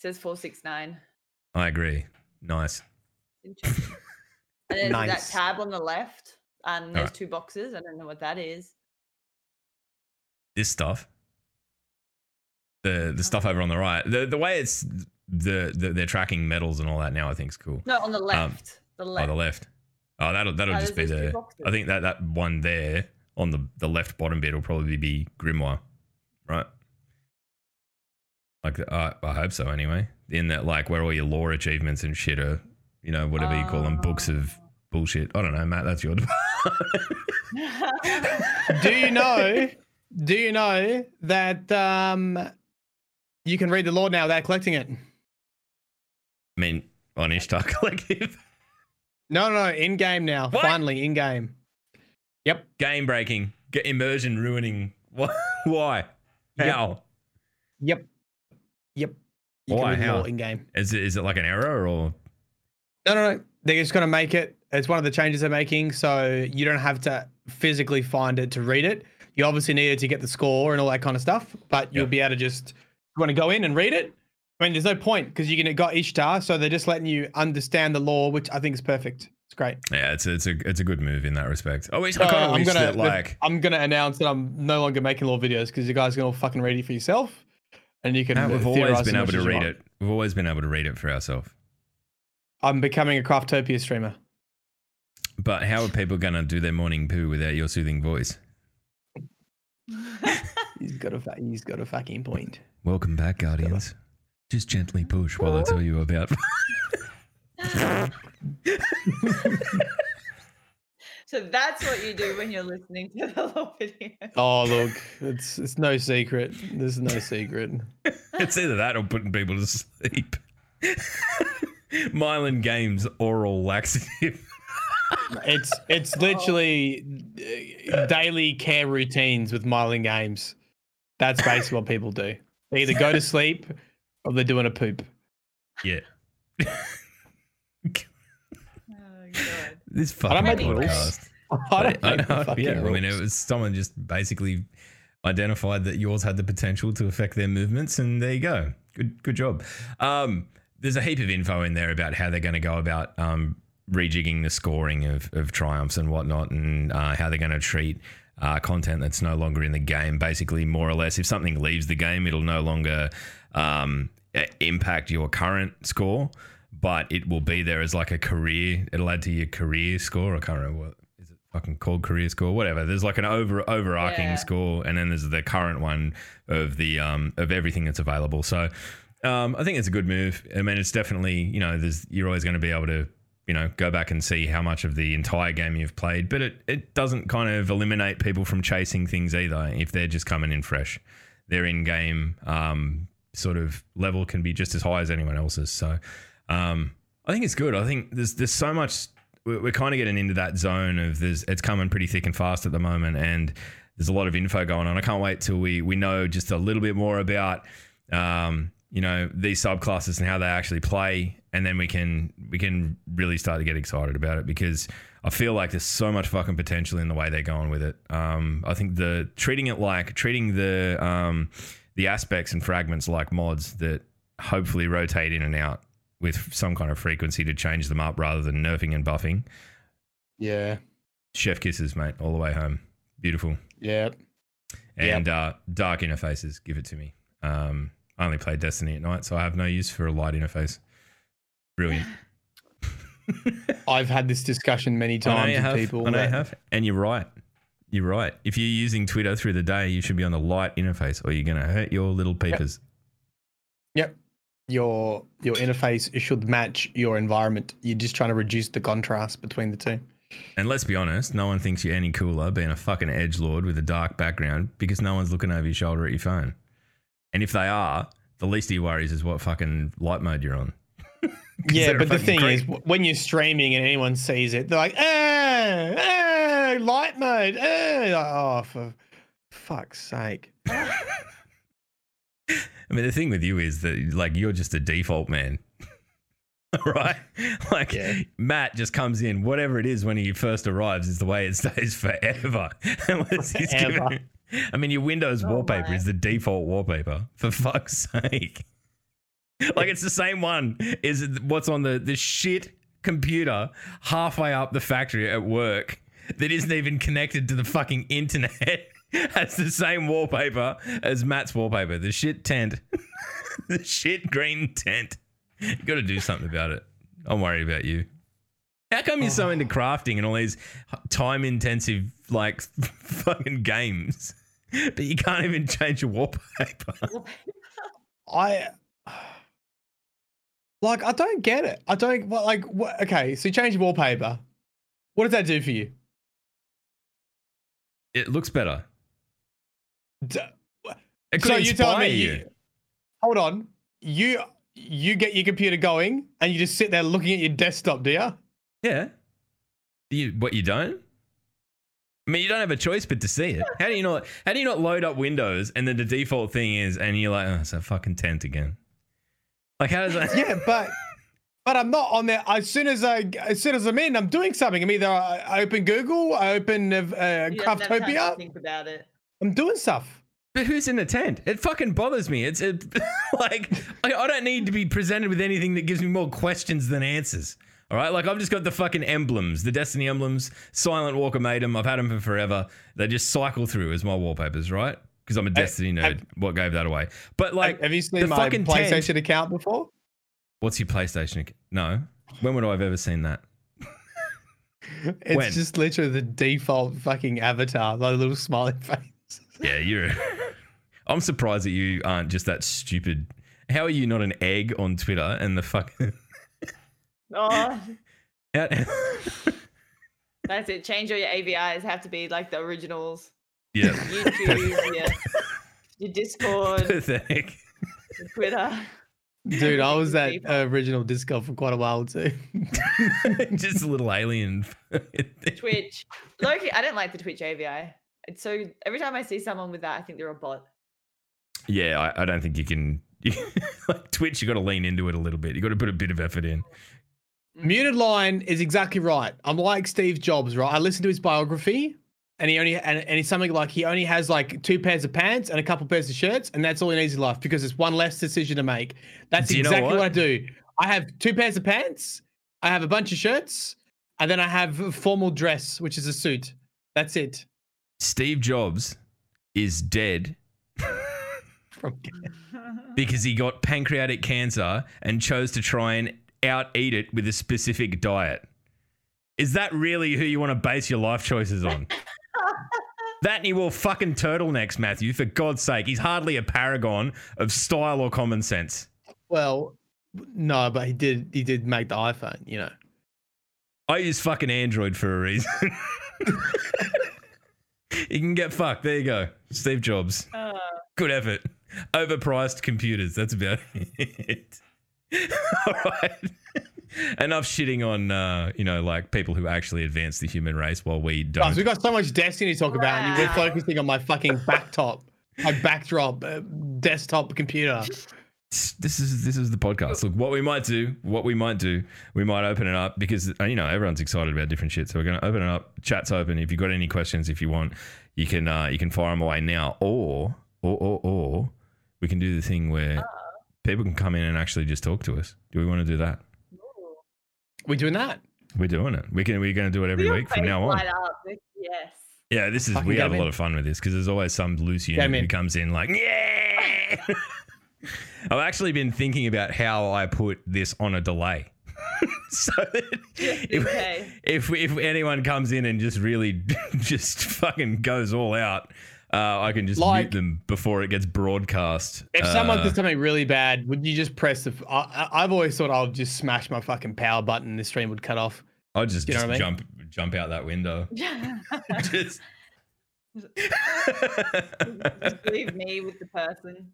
says 469. I agree. Nice. Interesting. And then that tab on the left. There's two boxes. I don't know what that is. This stuff, the stuff over on the right, the way it's they're tracking medals and all that now, I think is cool. No, on the left, the left. Oh, that'll just be the. I think that one there on the left bottom bit will probably be Grimoire, right? Like I hope so. Anyway, in that like where all your lore achievements and shit are, you know, whatever you call them, books of bullshit. I don't know, Matt. That's your department. Do you know that you can read the lore now without collecting it? I mean, on Ishtar Collective. No, in game now. What? Finally, in game. Yep. Game breaking, immersion ruining. Why? How? Yep. You Why? Can read how? In game. Is it like an error or? No. They're just gonna make it. It's one of the changes they're making, so you don't have to physically find it to read it. You obviously need it to get the score and all that kind of stuff, but you'll be able to just, you want to go in and read it? I mean, there's no point because you're going to got Ishtar, so they're just letting you understand the lore, which I think is perfect. It's great. Yeah, it's a good move in that respect. I'm going to announce that I'm no longer making lore videos because you guys are going to fucking read it for yourself, and you can we've always been able to read it. We've always been able to read it for ourselves. I'm becoming a Craftopia streamer. But how are people going to do their morning poo without your soothing voice? He's got a fucking point. Welcome back, Guardians. Just gently push while I tell you about. So that's what you do when you're listening to the little video. Oh, look, it's no secret. There's no secret. It's either that or putting people to sleep. Mylon Games oral laxative. It's literally daily care routines with Mylon Games. That's basically what people do. They either go to sleep or they're doing a poop. Yeah. Oh, God. This fucking podcast. I don't know. I mean, it was someone just basically identified that yours had the potential to affect their movements, and there you go. Good job. there's a heap of info in there about how they're going to go about rejigging the scoring of triumphs and whatnot, and how they're going to treat content that's no longer in the game. Basically, more or less, if something leaves the game, it'll no longer impact your current score, but it will be there as like a career. It'll add to your career score. I can't remember what is it fucking called, career score, whatever. There's like an overarching score, and then there's the current one of the of everything that's available. So I think it's a good move. I mean, it's definitely, you know, there's, you're always going to be able to, you know, go back and see how much of the entire game you've played, but it doesn't kind of eliminate people from chasing things either. If they're just coming in fresh, their in-game sort of level can be just as high as anyone else's. So I think it's good. I think there's so much, we're kind of getting into that zone of it's coming pretty thick and fast at the moment, and there's a lot of info going on. I can't wait till we know just a little bit more about you know, these subclasses and how they actually play, and then we can really start to get excited about it, because I feel like there's so much fucking potential in the way they're going with it. I think treating the the aspects and fragments like mods that hopefully rotate in and out with some kind of frequency to change them up rather than nerfing and buffing. Yeah. Chef kisses, mate, all the way home. Beautiful. Yeah. And dark interfaces, give it to me. I only play Destiny at night, so I have no use for a light interface. Brilliant. I've had this discussion many times with people. I know you have. And you're right. You're right. If you're using Twitter through the day, you should be on the light interface, or you're going to hurt your little peepers. Yep. Your interface should match your environment. You're just trying to reduce the contrast between the two. And let's be honest, no one thinks you're any cooler being a fucking edgelord with a dark background, because no one's looking over your shoulder at your phone. And if they are, the least of your worries is what fucking light mode you're on. Yeah, but the thing is, when you're streaming and anyone sees it, they're like, light mode. Oh, for fuck's sake. I mean, the thing with you is that, like, you're just a default man, right? Like, Matt just comes in, whatever it is when he first arrives is the way it stays forever. Unless he's given, I mean, your Windows wallpaper is the default wallpaper, for fuck's sake. Like, it's the same one is what's on the shit computer halfway up the factory at work that isn't even connected to the fucking internet. That's the same wallpaper as Matt's wallpaper. The shit tent. The shit green tent. You got to do something about it. I'm worried about you. How come you're so into crafting and all these time-intensive, like, fucking games, but you can't even change your wallpaper? I don't get it. I don't, like, what, okay, so you change your wallpaper. What does that do for you? It looks better. So you tell me, hold on, you get your computer going and you just sit there looking at your desktop, do you? Yeah. You don't? I mean, you don't have a choice but to see it. How do you not load up Windows and then the default thing is, and you're like, oh, it's a fucking tent again. Like, how does that? Yeah, but I'm not on there. As soon as I'm in, I'm doing something. I'm either I open Google, I open Craftopia. Think about it. I'm doing stuff. But who's in the tent? It fucking bothers me. It's like I don't need to be presented with anything that gives me more questions than answers. All right, like I've just got the fucking emblems, the Destiny emblems. Silent Walker made them. I've had them for forever. They just cycle through as my wallpapers, right? Because I'm a Destiny nerd. What gave that away? But like, have you seen my PlayStation account before? What's your PlayStation account? No. When would I have ever seen that? It's just literally the default fucking avatar, like a little smiley face. Yeah, I'm surprised that you aren't just that stupid. How are you not an egg on Twitter and the fucking? Oh. That's it. Change all your AVIs have to be like the originals. Yeah. YouTube, your Discord, pathetic. Your Twitter. Dude, I was that original Discord for quite a while too. Just a little alien. Twitch. Loki, I don't like the Twitch AVI. It's so every time I see someone with that, I think they're a bot. Yeah, I don't think you can. Like Twitch, you got to lean into it a little bit. You got to put a bit of effort in. Muted line is exactly right. I'm like Steve Jobs, right? I listened to his biography, and he's something like he only has like 2 pairs of pants and a couple pairs of shirts, and that's all he needs in life because it's one less decision to make. That's exactly what I do. I have 2 pairs of pants. I have a bunch of shirts. And then I have a formal dress, which is a suit. That's it. Steve Jobs is dead because he got pancreatic cancer and chose to try and out-eat it with a specific diet. Is that really who you want to base your life choices on? That and he wore fucking turtlenecks, Matthew, for God's sake. He's hardly a paragon of style or common sense. Well, no, but he did make the iPhone, you know. I use fucking Android for a reason. You can get fucked. There you go. Steve Jobs. Good effort. Overpriced computers. That's about it. All right. Enough shitting on, you know, like people who actually advance the human race while we don't. Guys, we've got so much Destiny to talk about and we're focusing on my fucking backdrop, desktop computer. This is the podcast. Look, what we might do, we might open it up because, you know, everyone's excited about different shit. So we're going to open it up. Chat's open. If you've got any questions, if you want, you can fire them away now, or we can do the thing where people can come in and actually just talk to us. Do we want to do that? We're doing that. We're doing it. We're going to do it every week from now on. Yes. Yeah. We have a lot of fun with this because there's always some loose unit who comes in like, yeah. I've actually been thinking about how I put this on a delay. So that if anyone comes in and just really just fucking goes all out, I can just mute them before it gets broadcast. If someone does something really bad, would you just press the... I've always thought I'll just smash my fucking power button and the stream would cut off. I'll just jump out that window. Just leave me with the person.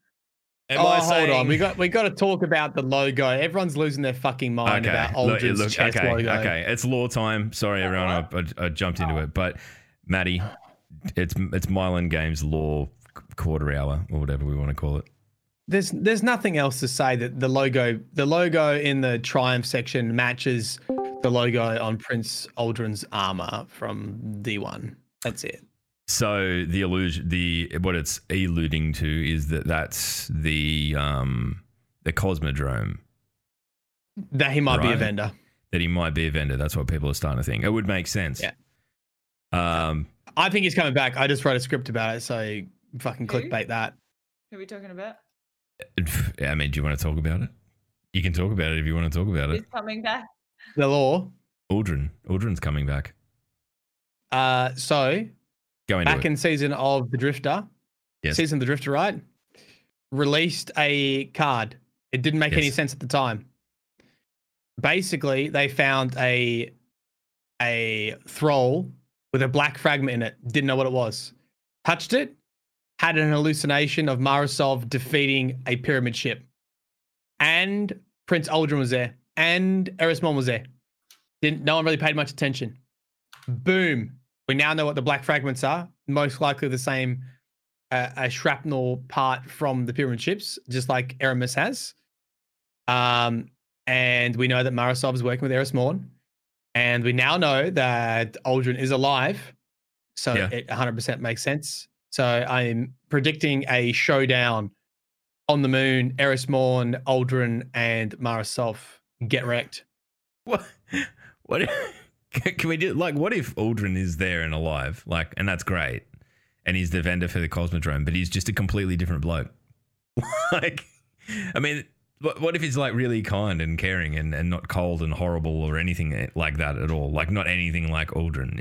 Hold on. We got to talk about the logo. Everyone's losing their fucking mind about Uldren's chest logo. Okay, it's law time. Sorry, everyone, I jumped into it. But, Maddie, it's Mylon Games law quarter hour or whatever we want to call it. There's nothing else to say that the logo in the Triumph section matches the logo on Prince Uldren's armor from D1. That's it. So the illusion, what it's alluding to is that's the Cosmodrome. That he might be a vendor. That's what people are starting to think. It would make sense. Yeah. I think he's coming back. I just wrote a script about it, so fucking clickbait that. Who are we talking about? I mean, do you want to talk about it? You can talk about it if you want to talk about it. He's coming back. The law. Uldren's coming back. So. Back in season of the Drifter, right? Released a card. It didn't make any sense at the time. Basically, they found a thrall with a black fragment in it. Didn't know what it was. Touched it. Had an hallucination of Mara Sov defeating a pyramid ship. And Prince Uldren was there. And Eris Morn was there. No one really paid much attention. Boom. We now know what the black fragments are, most likely the same a shrapnel part from the pyramid ships, just like Aramis has. And we know that Mara Sov is working with Eris Morn. And we now know that Uldren is alive. So it 100% makes sense. So I'm predicting a showdown on the moon, Eris Morn, Uldren, and Mara Sov. Get wrecked. What? Can we do like what if Uldren is there and alive, like, and that's great, and he's the vendor for the Cosmodrome, but he's just a completely different bloke. Like, I mean, what if he's like really kind and caring and not cold and horrible or anything like that at all? Like, not anything like Uldren.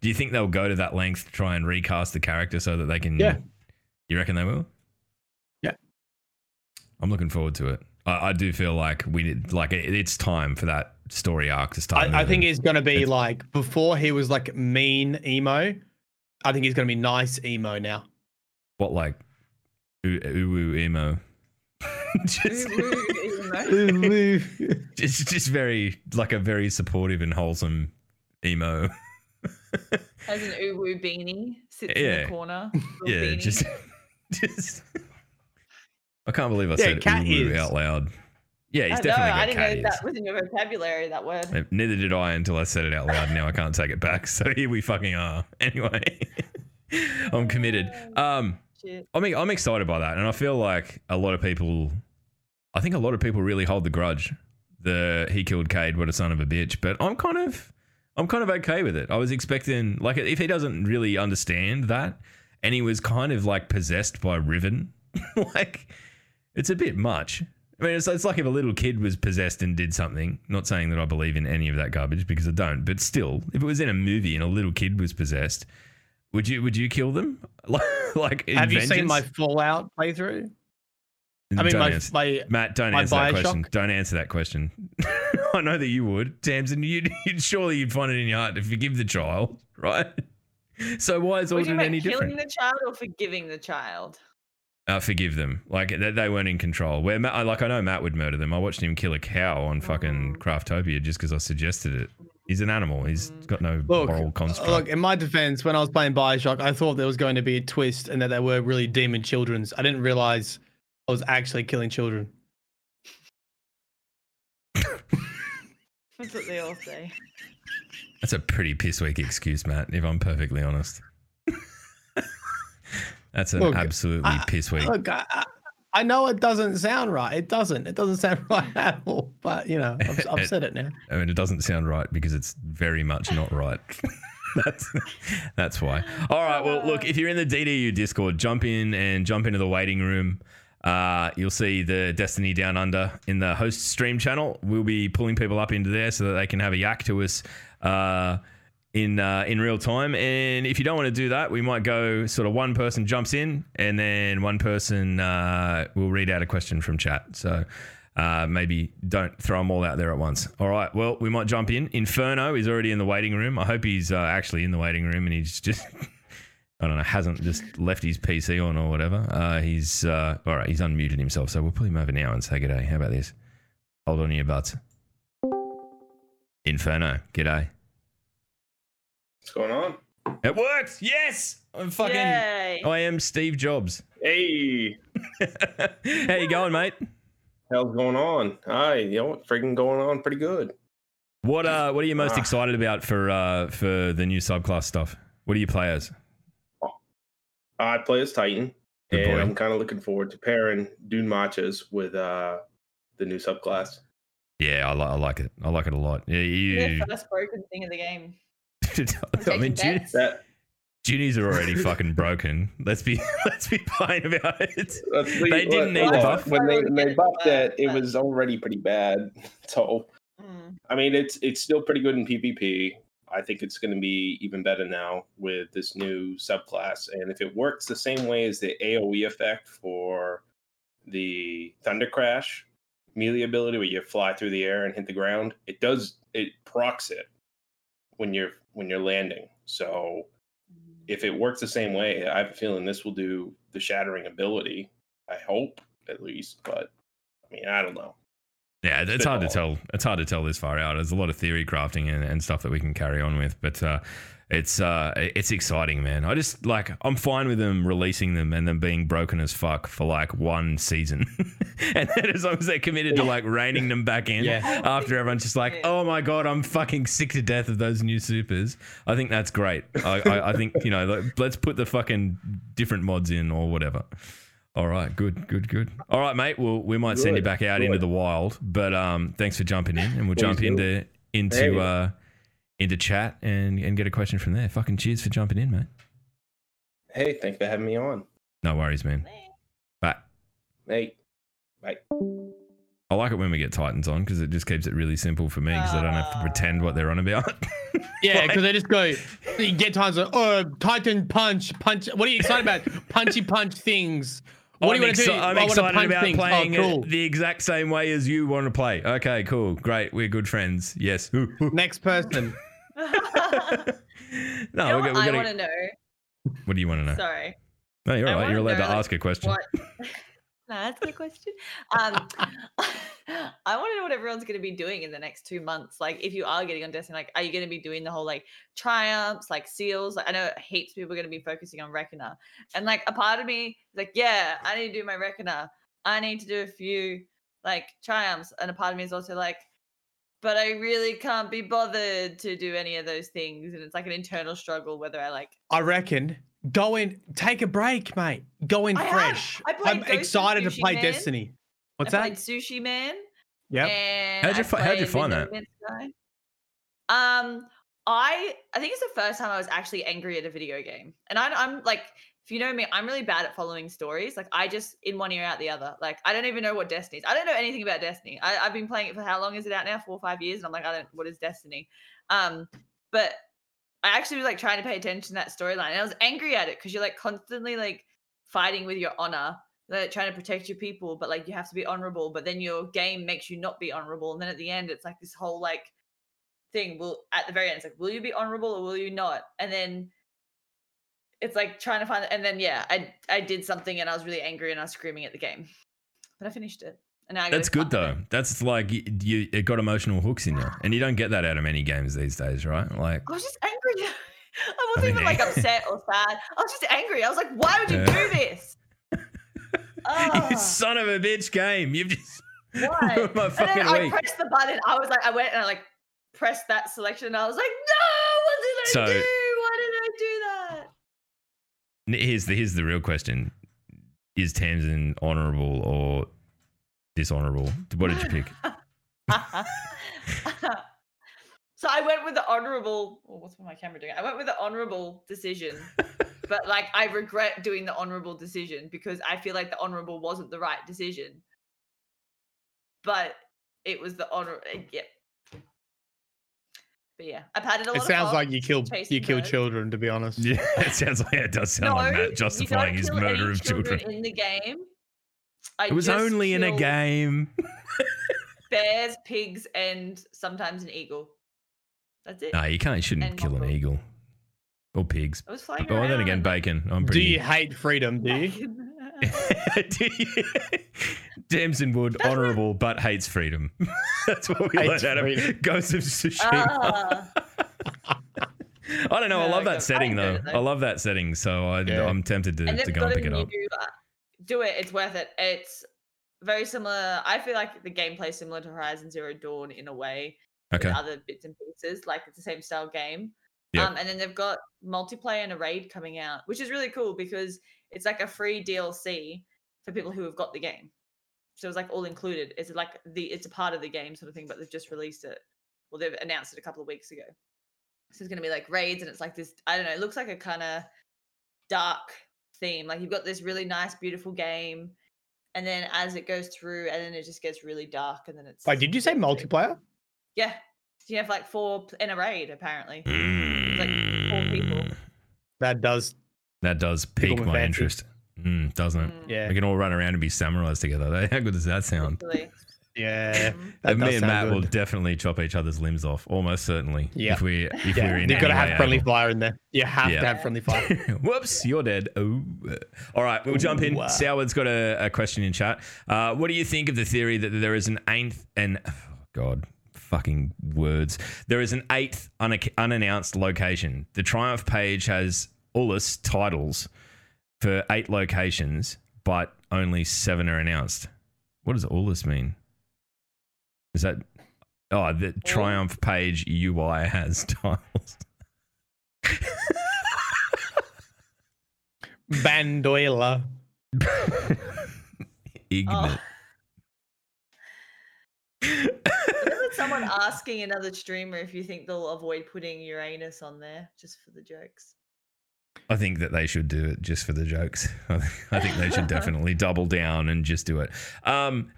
Do you think they'll go to that length to try and recast the character so that they can? Yeah. You reckon they will? Yeah. I'm looking forward to it. I do feel like it's time for that story arc to start. I think he's going to be like before he was like mean emo. I think he's going to be nice emo now. What, like uwu emo? Just very like a very supportive and wholesome emo. Has an uwu beanie, sits in the corner. Yeah, beanie. just. I can't believe I said uwu out loud. Yeah, he's definitely got cat ears. I didn't know that was in your vocabulary, that word. Neither did I until I said it out loud. Now I can't take it back. So here we fucking are. Anyway, I'm committed. I'm excited by that. And I feel like I think a lot of people really hold the grudge the he killed Cade, what a son of a bitch. But I'm kind of okay with it. I was expecting, like, if he doesn't really understand that, and he was kind of like possessed by Riven, like it's a bit much. I mean, it's like if a little kid was possessed and did something. Not saying that I believe in any of that garbage, because I don't. But still, if it was in a movie and a little kid was possessed, would you kill them? Like, have you seen my Fallout playthrough? I mean, Matt, don't answer that question. Don't answer that question. I know that you would, Tamsin. You'd surely find it in your heart to forgive the child, right? So why is Uldren any different? Killing the child or forgiving the child? Forgive them. Like, they weren't in control. Where Matt, I know Matt would murder them. I watched him kill a cow on fucking Craftopia just because I suggested it. He's an animal. He's got no moral construct. Look, in my defense, when I was playing BioShock, I thought there was going to be a twist and that they were really demon children's. I didn't realize I was actually killing children. That's what they all say. That's a pretty piss weak excuse, Matt, if I'm perfectly honest. That's an absolutely piss weak. Look, I know it doesn't sound right. It doesn't sound right at all. But, you know, I've said it now. I mean, it doesn't sound right because it's very much not right. That's why. All right. Well, look, if you're in the DDU Discord, jump into the waiting room. You'll see the Destiny Down Under in the host stream channel. We'll be pulling people up into there so that they can have a yak to us in real time. And if you don't want to do that, we might go sort of one person jumps in and then one person will read out a question from chat. So maybe don't throw them all out there at once. All right. Well, we might jump in. Inferno is already in the waiting room. I hope he's actually in the waiting room and he's just, I don't know, hasn't just left his PC on or whatever. He's all right. He's unmuted himself. So we'll pull him over now and say g'day. How about this? Hold on to your butts. Inferno, g'day. What's going on? It works. Yes. I am Steve Jobs. Hey. How you going, mate? How's going on? Hi. You know what? Freaking going on pretty good. What are you most excited about for the new subclass stuff? What do you play as? I play as Titan. Good boy. I'm kind of looking forward to pairing Dunemarchers with the new subclass. Yeah, I like it. I like it a lot. Yeah, it's the first broken thing in the game. I mean, Junies are already fucking broken. Let's be plain about it. They didn't need the buff. When they buffed that, it was already pretty bad. So, I mean, it's still pretty good in PvP. I think it's going to be even better now with this new subclass. And if it works the same way as the AoE effect for the Thunder Crash melee ability, where you fly through the air and hit the ground, it procs it when you're landing. So if it works the same way, I have a feeling this will do the shattering ability. I hope, at least, but I mean, I don't know. Yeah, it's hard to tell. It's hard to tell this far out. There's a lot of theory crafting and stuff that we can carry on with, but it's exciting, man. I just like, I'm fine with them releasing them and them being broken as fuck for like one season, and then as long as they're committed to like reining them back in after everyone's just like, oh my god, I'm fucking sick to death of those new supers. I think that's great. I think, you know, let's put the fucking different mods in or whatever. All right, good. All right, mate. Well, we might send you back out into the wild, but thanks for jumping in, and we'll jump into chat and get a question from there. Fucking cheers for jumping in, mate. Hey, thanks for having me on. No worries, man. Bye. Mate. I like it when we get Titans on because it just keeps it really simple for me because I don't have to pretend what they're on about. Yeah, because they just go, you get Titans on, Titan punch. What are you excited about? Punchy punch things. What do you want to do? I'm excited about playing it the exact same way as you want to play. Okay, cool. Great. We're good friends. Yes. Next person. No, you know I want to know. What do you want to know? Sorry. No, you're all right. You're allowed to ask a question. No, that's a good question. I want to know what everyone's going to be doing in the next 2 months. Like, if you are getting on Destiny, like, are you going to be doing the whole, like, triumphs, like, seals? Like, I know heaps of people are going to be focusing on Reckoner. And, like, a part of me is like, yeah, I need to do my Reckoner. I need to do a few, like, triumphs. And a part of me is also like, but I really can't be bothered to do any of those things. And it's like an internal struggle whether I, like... I reckon... Go in, take a break, mate. Go in fresh. I'm excited to play Destiny. What's that? I played Sushi Man. Yeah. How'd you find that? I think it's the first time I was actually angry at a video game. And I'm like, if you know me, I'm really bad at following stories. Like, I just, in one ear, out the other. Like, I don't even know what Destiny is. I don't know anything about Destiny. I've been playing it for how long is it out now? 4 or 5 years. And I'm like, what is Destiny? But I actually was like trying to pay attention to that storyline. And I was angry at it because you're like constantly like fighting with your honor, like, trying to protect your people. But like, you have to be honorable. But then your game makes you not be honorable. And then at the end, it's like this whole like thing. Well, at the very end, it's like, will you be honorable or will you not? And then it's like trying to find, and then I did something and I was really angry and I was screaming at the game, but I finished it. And now that's good though. That's like it got emotional hooks in you, and you don't get that out of many games these days, right? Like I was just angry. I wasn't even like upset or sad. I was just angry. I was like, why would you do this? You son of a bitch game! You've just ruined my fucking week. I pressed the button. I was like, I went and I like pressed that selection. And I was like, no, what did I do? Why did I do that? Here's the real question: is Tamsin honourable or dishonourable? What did you pick? So I went with the honourable. Oh, what's my camera doing? I went with the honourable decision, but like I regret doing the honourable decision because I feel like the honourable wasn't the right decision, but it was the honour. Yeah. But yeah, I've had it a lot. It sounds like you kill children, to be honest. Yeah, it sounds like it does sound like Matt justifying his murder of children in the game. It was only in a game. Bears, pigs, and sometimes an eagle. That's it. No, you can't. You shouldn't kill an eagle or pigs. I was flying around. Oh, then again, bacon. Do you hate freedom? Do you? Tamsin Wood, honourable but hates freedom. That's what we learned out of Ghost of Tsushima. I don't know. I love that setting though. I love that setting, so I'm tempted to go and pick it up. Do it. It's worth it. It's very similar. I feel like the gameplay is similar to Horizon Zero Dawn in a way. Okay. With other bits and pieces, like it's the same style game. Yep. And then they've got multiplayer and a raid coming out, which is really cool because it's like a free DLC for people who have got the game. So it's like all included. It's like it's a part of the game sort of thing, but they've just released it. Well, they've announced it a couple of weeks ago. So it's going to be like raids, and it's like this, I don't know, it looks like a kind of dark theme. Like you've got this really nice, beautiful game, and then as it goes through, and then it just gets really dark, and then it's... Wait, did you say multiplayer? Yeah. So you have like four in a raid, apparently. It's like four people. That does pique my interest, doesn't it? Yeah. We can all run around and be samurais together. How good does that sound? Yeah. That me and Matt will definitely chop each other's limbs off, almost certainly. Yeah. If we're in. You've got to have friendly fire in there. You have to have friendly fire. Whoops, you're dead. Ooh. All right, we'll jump in. Wow. Soward's got a question in chat. What do you think of the theory that there is an eighth unannounced location? The Triumph page has all its titles for 8 locations, but only 7 are announced. What does all this mean? Is that... Oh, the Triumph page UI has titles. Bandoila. Ignorant. Oh. Someone asking another streamer if you think they'll avoid putting Uranus on there just for the jokes. I think that they should do it just for the jokes. I think they should definitely double down and just do it.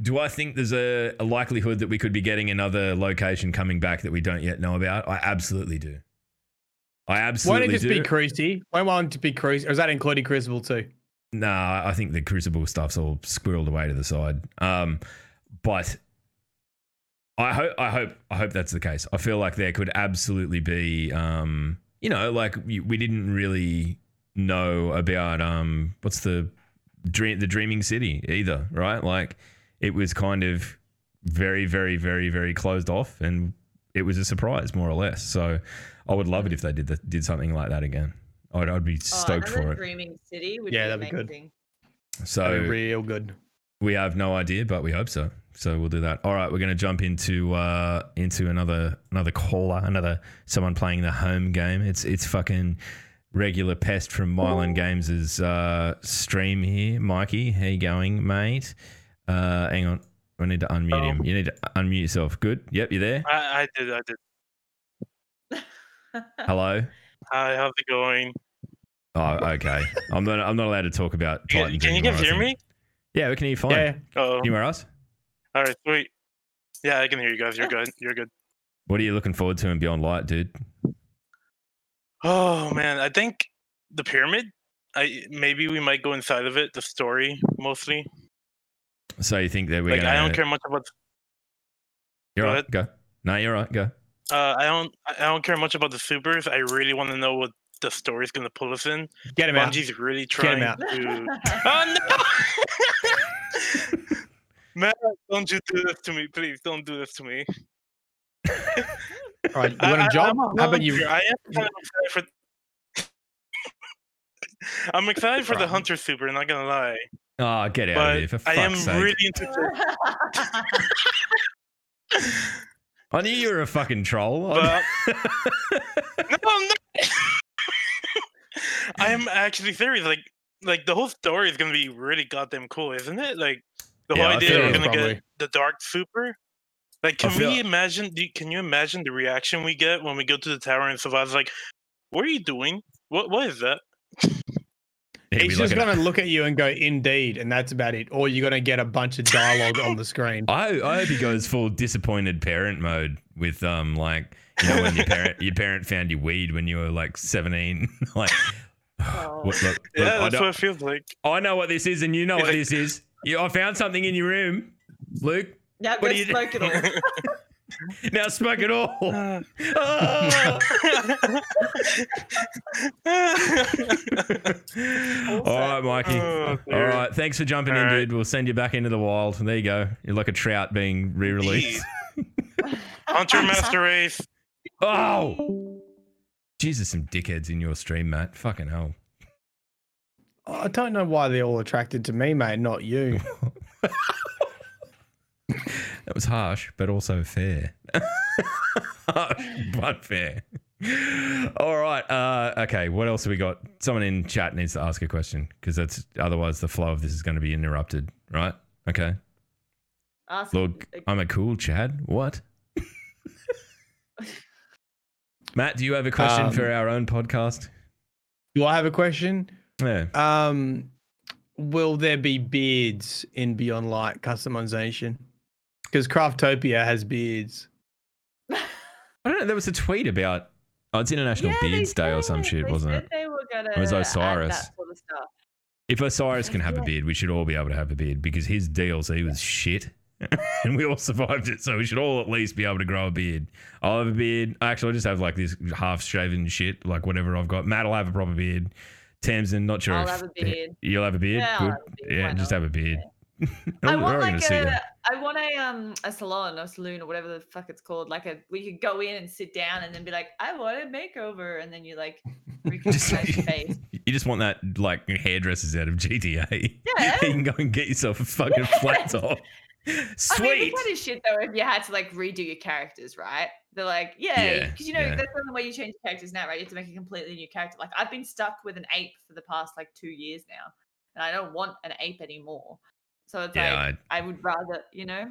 Do I think there's a likelihood that we could be getting another location coming back that we don't yet know about? I absolutely do. Won't it just be Cruci? Won't one be Cruci? Or is that including Crucible too? Nah, I think the Crucible stuff's all squirreled away to the side. But I hope that's the case. I feel like there could absolutely be... You know, like we didn't really know about what's the Dreaming City either, right? Like it was kind of very, very, very, very closed off, and it was a surprise more or less. So I would love it if they did something like that again. I'd be stoked for it. Dreaming City would be amazing. Good. So that'd be real good. We have no idea, but we hope so. So we'll do that. All right, we're going to jump into another caller, someone playing the home game. It's fucking regular pest from Mylon Games' stream here. Mikey, how you going, mate? Hang on. I need to unmute him. You need to unmute yourself. Good. Yep, you there? I did. Hello. Hi. How's it going? Oh, okay. I'm not allowed to talk about Titan. Can you guys hear me? Yeah, we can hear you fine. Yeah. Anywhere else? All right. Sweet. Yeah, I can hear you guys. You're good. You're good. What are you looking forward to in Beyond Light, dude? Oh man, I think the pyramid. Maybe we might go inside of it. The story mostly. So you think that we're gonna? I don't care much about. You're all right. Go. No, you're all right. Go. I don't care much about the supers. I really want to know what the story's gonna pull us in. Get him out. Bungie's really trying to. Oh no! Man, don't you do this to me, please? Don't do this to me. All right, you want a job? How about you? I am kind of excited for. I'm excited for the Hunter super. Not gonna lie. Oh, get out of here! For fuck's sake. Really interested. I knew you were a fucking troll. But, no, I'm not. I'm actually serious. Like the whole story is gonna be really goddamn cool, isn't it? Like the whole idea that we're gonna get the dark super. Like, imagine? Can you imagine the reaction we get when we go to the tower and Savannah's like, "What are you doing? What is that?" He's just going to look at you and go, "Indeed," and that's about it. Or you're going to get a bunch of dialogue on the screen. I hope he goes full disappointed parent mode with like, you know, when your parent found your weed when you were like 17. Like, look, that's what it feels like. I know what this is, and you know what this is. I found something in your room, Luke. Now go smoke it all. Now smoke it all. All right, Mikey. All right, thanks for jumping in, dude. We'll send you back into the wild. There you go. You're like a trout being re-released. Hunter Master Race. Oh, Jesus! Some dickheads in your stream, mate. Fucking hell. I don't know why they're all attracted to me, mate. Not you. That was harsh, but also fair. Harsh, but fair. All right. Okay. What else have we got? Someone in chat needs to ask a question because that's otherwise the flow of this is going to be interrupted, right? Okay. Ask. Look, I'm a cool Chad. What? Matt, do you have a question for our own podcast? Do I have a question? Yeah. Will there be beards in Beyond Light customization? Because Craftopia has beards. I don't know. There was a tweet about it's International Beards Day or some shit, wasn't it? They were gonna it was Osiris. That sort of stuff. If Osiris can have a beard, we should all be able to have a beard because his DLC was shit, and we all survived it. So we should all at least be able to grow a beard. I'll have a beard. Actually, I just have like this half-shaven shit, like whatever I've got. Matt'll have a proper beard. Tamsin, not sure. I'll have a beard. You'll have a beard. Yeah, good. Yeah, just have a beard. Yeah. I want a salon or saloon or whatever the fuck it's called. Like we could go in and sit down and then be like, I want a makeover, and then you like reconstruct your face. You just want that like hairdressers out of GTA. Yeah. You can go and get yourself a fucking flat top. Sweet. I mean, it's kind of shit though if you had to like redo your characters, right? They're like, because you know that's the only way you change characters now, right? You have to make a completely new character. Like I've been stuck with an ape for the past like 2 years now, and I don't want an ape anymore. So it's I would rather, you know.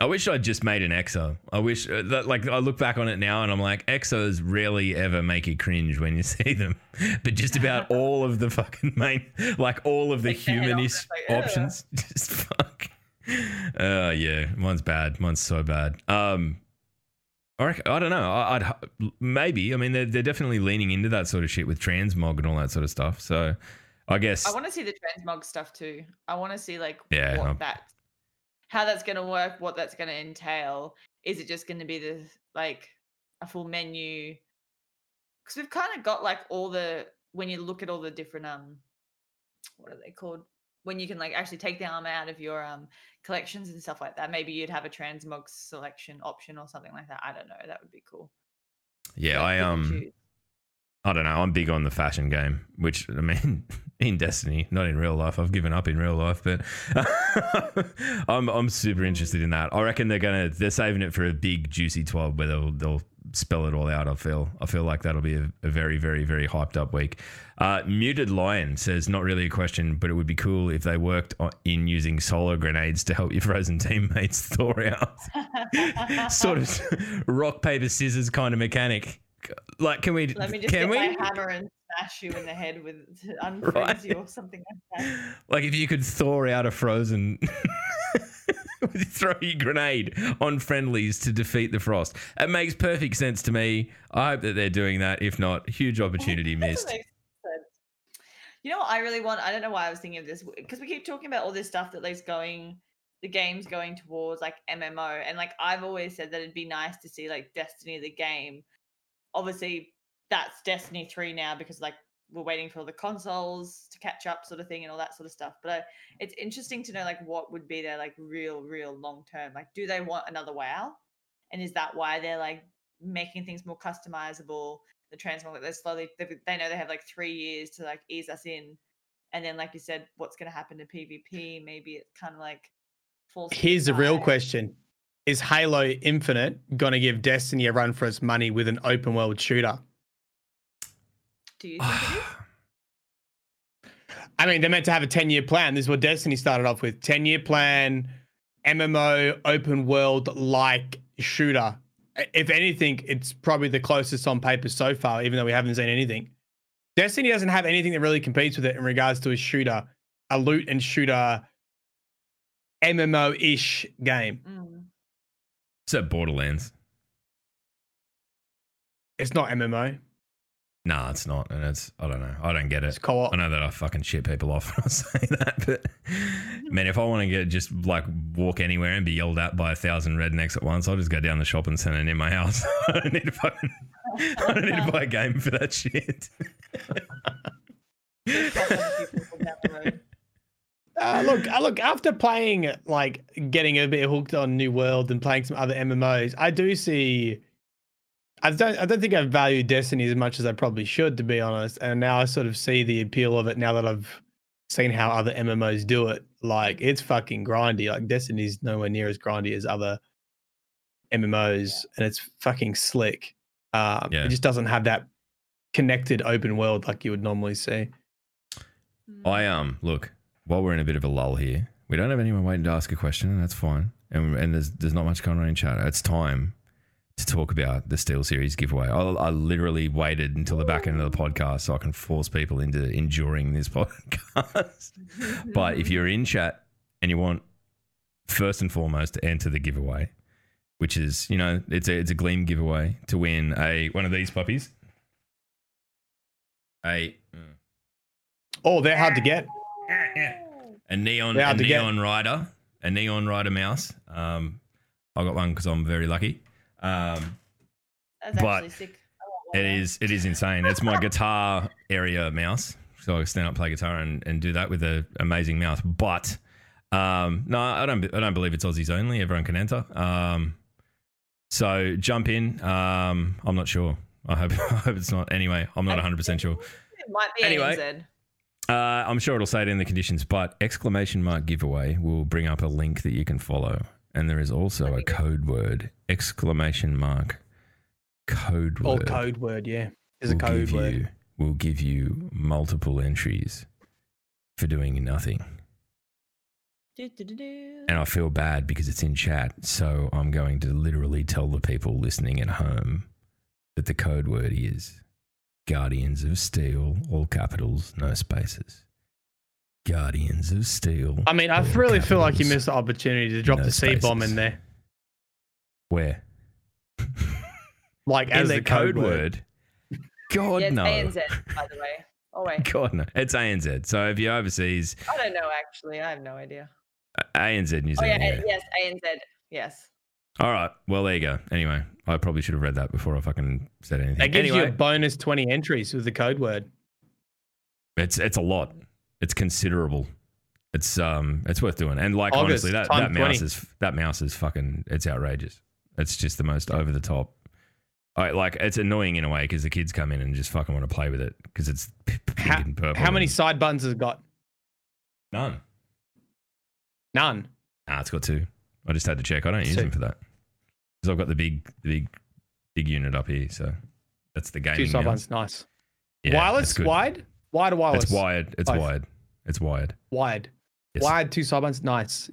I wish I'd just made an Exo. I wish that like I look back on it now and I'm like, Exos rarely ever make you cringe when you see them, but just about all of the fucking main, like all of the humanist options, just fuck. Yeah, mine's bad. Mine's so bad. I don't know. I mean, they're definitely leaning into that sort of shit with transmog and all that sort of stuff. So, I guess I want to see the transmog stuff too. I want to see like how that's going to work, what that's going to entail. Is it just going to be a full menu? Because we've kind of got like all the when you look at all the different what are they called? When you can like actually take the armor out of your collections and stuff like that, maybe you'd have a transmog selection option or something like that. I don't know. That would be cool. Yeah, I don't know. I'm big on the fashion game, which I mean, in Destiny, not in real life. I've given up in real life, but I'm super interested in that. I reckon they're saving it for a big juicy 12 where they'll spell it all out. I feel like that'll be a very, very, very hyped up week. Muted Lion says, not really a question, but it would be cool if they worked in using solar grenades to help your frozen teammates thaw out. Sort of rock, paper, scissors kind of mechanic. Like, can we? Let me just get my hammer and smash you in the head with to unfreeze you or something like that. Like if you could thaw out a frozen. Throw your grenade on friendlies to defeat the frost. It makes perfect sense to me. I hope that they're doing that. If not, huge opportunity missed. You know what I really want? I don't know why I was thinking of this, because we keep talking about all this stuff that there's going, the game's going towards like MMO. And like I've always said that it'd be nice to see like Destiny the game. Obviously that's Destiny 3 now because like we're waiting for all the consoles to catch up sort of thing and all that sort of stuff. But it's interesting to know like what would be their like real long-term, like do they want another WoW? And is that why they're like making things more customizable? The transform, they're slowly, they know they have like 3 years to like ease us in. And then like you said, what's going to happen to PvP? Maybe it kind of like falls. Here's the real question. Is Halo Infinite going to give Destiny a run for its money with an open world shooter? Do you think it is? I mean, they're meant to have a 10-year plan. This is what Destiny started off with. 10-year plan, MMO, open world-like shooter. If anything, it's probably the closest on paper so far, even though we haven't seen anything. Destiny doesn't have anything that really competes with it in regards to a shooter, a loot and shooter MMO-ish game. Mm. It's at Borderlands. It's not MMO. Nah, it's not, and it's, I don't know. I don't get it. It's co-op. I know that I fucking shit people off when I say that, but man, if I want to get just like walk anywhere and be yelled at by 1,000 rednecks at once, I'll just go down the shopping centre and in my house. I don't need to buy a game for that shit. Look, after playing, like getting a bit hooked on New World and playing some other MMOs, I do see... I don't think I value Destiny as much as I probably should, to be honest. And now I sort of see the appeal of it now that I've seen how other MMOs do it. Like, it's fucking grindy. Like, Destiny's nowhere near as grindy as other MMOs, and it's fucking slick. It just doesn't have that connected open world like you would normally see. Look, while we're in a bit of a lull here, we don't have anyone waiting to ask a question, and that's fine. And there's not much going on in chat. It's time to talk about the Steel Series giveaway. I literally waited until the back end of the podcast so I can force people into enduring this podcast. But if you're in chat and you want, first and foremost, to enter the giveaway, which is, you know, it's a Gleam giveaway to win one of these puppies. They're hard to get. A Neon Rider mouse. I got one because I'm very lucky. That's actually sick. It is insane. That's my guitar area mouse. So I stand up, play guitar, and do that with an amazing mouse. But no, I don't believe it's Aussies only. Everyone can enter. So jump in. I'm not sure. I hope it's not. Anyway, I'm not 100% sure. It might be anyway. ANZ. I'm sure it'll say it in the conditions. But !giveaway will bring up a link that you can follow. And there is also a code word, code word. Or code word, yeah. There's a code word. We'll give you multiple entries for doing nothing. And I feel bad because it's in chat, so I'm going to literally tell the people listening at home that the code word is Guardians of Steel, all capitals, no spaces. Guardians of Steel. I mean, I really feel like you missed the opportunity to drop the C-bomb in there. Where? Like as a code word. God, yeah, it's no. It's ANZ, by the way. Oh, wait. God, no. It's ANZ. So if you're overseas. I don't know, actually. I have no idea. ANZ New Zealand. Oh, yeah. Yes, ANZ. Yes. All right. Well, there you go. Anyway, I probably should have read that before I fucking said anything. It gives you a bonus 20 entries with the code word. It's a lot. It's considerable. It's worth doing. And like honestly, that mouse is fucking. It's outrageous. It's just the most over the top. It's annoying in a way because the kids come in and just fucking want to play with it because it's pink and purple. How many side buttons has it got? None. Nah, it's got two. I just had to check. I don't use them for that because I've got the big big unit up here, so that's the gaming. Two sidebinds, nice. Yeah, wireless, wide, wide or wireless? It's wired. It's both. Wired. It's wired. Wired. Yes. Wired. Two sidebinds, nice.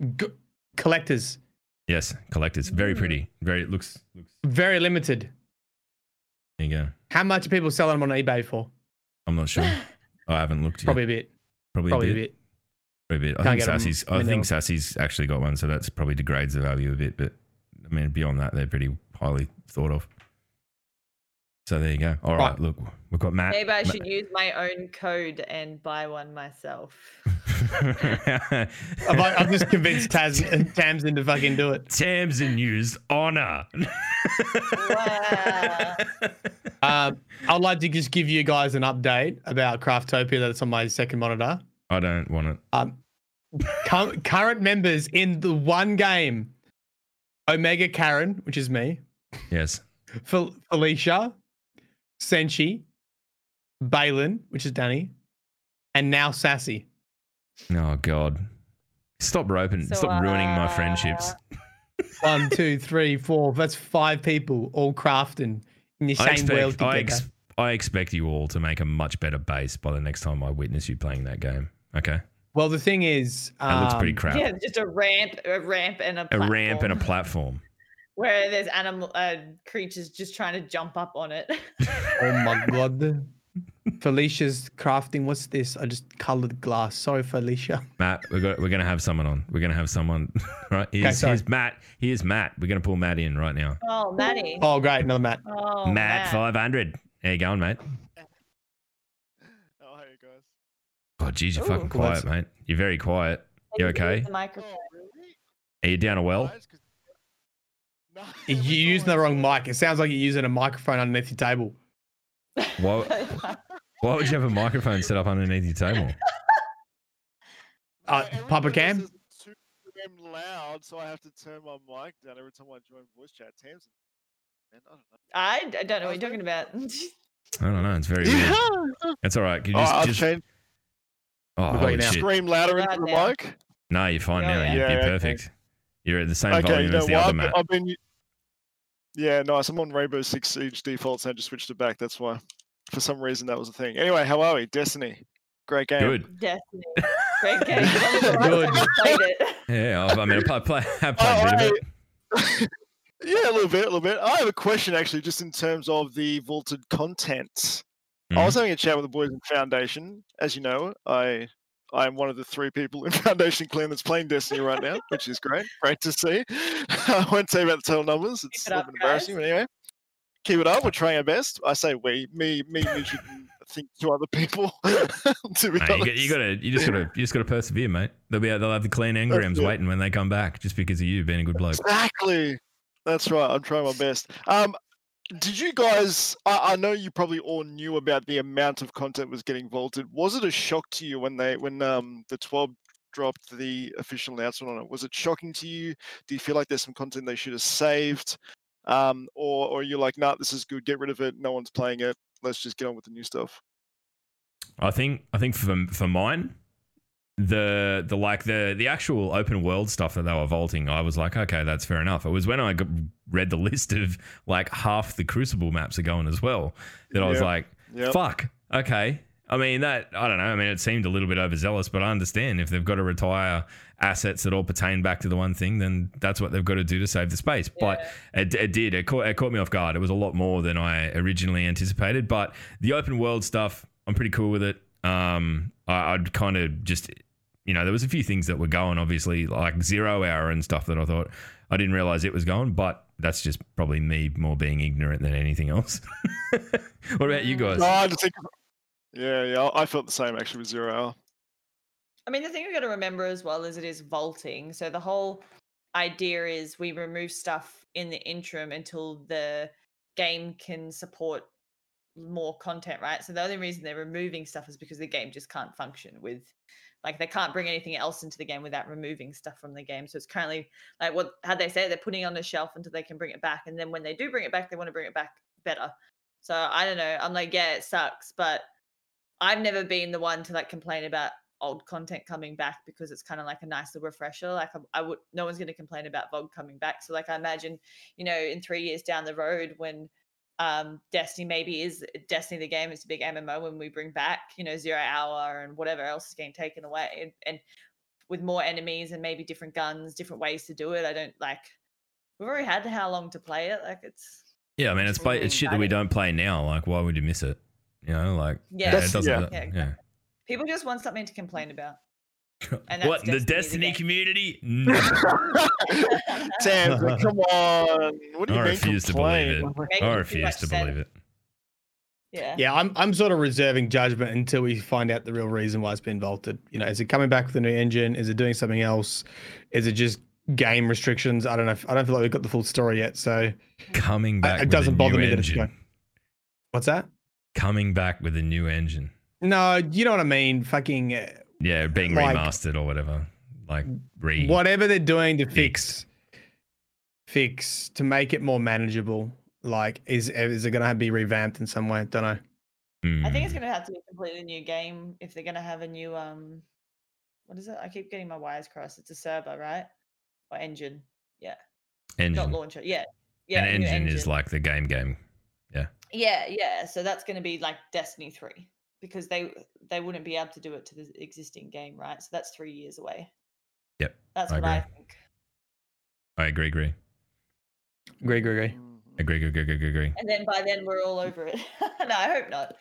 Collectors. Yes, collectors. Very pretty. Very looks. Very limited. There you go. How much are people selling them on eBay for? I'm not sure. I haven't looked yet. Probably a bit. Probably a bit. I think Sassy's actually got one, so that's probably degrades the value a bit. But I mean, beyond that, they're pretty highly thought of. So there you go. All right, look, we've got Matt. Maybe I should use my own code and buy one myself. I've just convinced Tamsin to fucking do it. Tamsin used honor. Wow. I'd like to just give you guys an update about Craftopia that's on my second monitor. I don't want it. Current members in the one game: Omega Karen, which is me. Yes. Felicia, Senshi, Balin, which is Danny, and now Sassy. Oh God! Stop ruining my friendships. 1, 2, 3, 4. That's 5 people all crafting in the same world together. I expect you all to make a much better base by the next time I witness you playing that game. Okay. Well, the thing is, that looks pretty crap. Yeah, just a ramp and a platform. Where there's animal creatures just trying to jump up on it. Oh my God. Felicia's crafting. What's this? I just colored glass. Sorry, Felicia. Matt, we're going to have someone on. We're going to have someone. Right? Here's Matt. We're going to pull Matt in right now. Oh, Matty. Oh, great. Another Matt. Oh, Matt 500. How you going, mate? Oh, how you guys? Oh, geez, you're fucking quiet, mate. You're very quiet. You okay? Are you down a well? No, you're using the wrong mic. It sounds like you're using a microphone underneath your table. Why would you have a microphone set up underneath your table? Papa Cam? It's too loud, so I have to turn my mic down every time I join voice chat. Tamsin. I don't know what you're talking about. I don't know. It's very weird. That's all right. Can you just... Oh, holy shit. Scream louder into the mic? No, you're fine now. You're perfect. Okay. You're at the same volume as the other Matt. Yeah, nice. I'm on Rainbow Six Siege defaults and I just switched it back. That's why. For some reason, that was a thing. Anyway, how are we? Destiny. Great game. Good. Destiny. Great game. Good. I played it. Yeah, I mean, I played a bit. Yeah, a little bit. I have a question, actually, just in terms of the vaulted content. Mm. I was having a chat with the boys in Foundation. As you know, I am one of the 3 people in Foundation Clan that's playing Destiny right now, which is great. Great to see. I won't tell you about the total numbers. It's a little bit embarrassing, but anyway. Keep it up. We're trying our best. I say we. Me, Mitch, and I think 2 other people. You just gotta persevere, mate. They'll have the clean engrams waiting when they come back, just because of you being a good bloke. Exactly. That's right. I'm trying my best. Did you guys, I know you probably all knew about the amount of content was getting vaulted. Was it a shock to you when the 12 dropped the official announcement on it? Was it shocking to you? Do you feel like there's some content they should have saved? Or you're like, nah, this is good. Get rid of it. No one's playing it. Let's just get on with the new stuff. I think for mine, the actual open world stuff that they were vaulting, I was like, okay, that's fair enough. It was when I read the list of like half the Crucible maps are going as well that I was like, fuck, okay. I mean, I don't know. I mean, it seemed a little bit overzealous, but I understand if they've got to retire assets that all pertain back to the one thing, then that's what they've got to do to save the space. Yeah. But it caught me off guard. It was a lot more than I originally anticipated, but the open world stuff, I'm pretty cool with it. I'd kind of just, you know, there was a few things that were going, obviously, like 0 hour and stuff that I thought I didn't realize it was going, but that's just probably me more being ignorant than anything else. What about you guys? No, I just think, I felt the same actually with 0 hour. I mean, the thing we've got to remember as well is it is vaulting. So the whole idea is we remove stuff in the interim until the game can support more content, right? So the only reason they're removing stuff is because the game just can't function with, like, they can't bring anything else into the game without removing stuff from the game. So it's currently like, what had they said, they're putting it on the shelf until they can bring it back, and then when they do bring it back, they want to bring it back better. So I don't know, I'm like, yeah, it sucks, but I've never been the one to like complain about old content coming back, because it's kind of like a nice little refresher. Like I would, no one's going to complain about VOG coming back. So like I imagine, you know, in 3 years down the road when Destiny maybe is Destiny the game. It's a big MMO when we bring back, you know, 0 hour and whatever else is getting taken away, and with more enemies and maybe different guns, different ways to do it. I don't like. We've already had how long to play it. Like it's. Yeah, I mean, it's shit that we don't play now. Like, why would you miss it? You know, like it doesn't. Yeah. Exactly. Yeah. People just want something to complain about. And what Destiny, the Destiny community? No. Sam, come on! What do you mean? I refuse to believe it. I refuse to believe it. Yeah, yeah. I'm sort of reserving judgment until we find out the real reason why it's been vaulted. You know, is it coming back with a new engine? Is it doing something else? Is it just game restrictions? I don't know. I don't feel like we've got the full story yet. So coming back, it doesn't bother me that it's going. What's that? Coming back with a new engine. No, you know what I mean. Fucking. Yeah, being remastered or whatever, like whatever they're doing to fix to make it more manageable. Like, is it going to be revamped in some way? Don't know. Mm. I think it's going to have to be a completely new game if they're going to have a new what is it? I keep getting my wires crossed. It's a server, right? Or engine? Yeah. Engine. Not launcher. Yeah. Yeah. An engine is like the game. Yeah. Yeah, yeah. So that's going to be like Destiny 3. Because they wouldn't be able to do it to the existing game, right? So that's 3 years away. Yep. That's what I think. I agree. And then by then we're all over it. No, I hope not.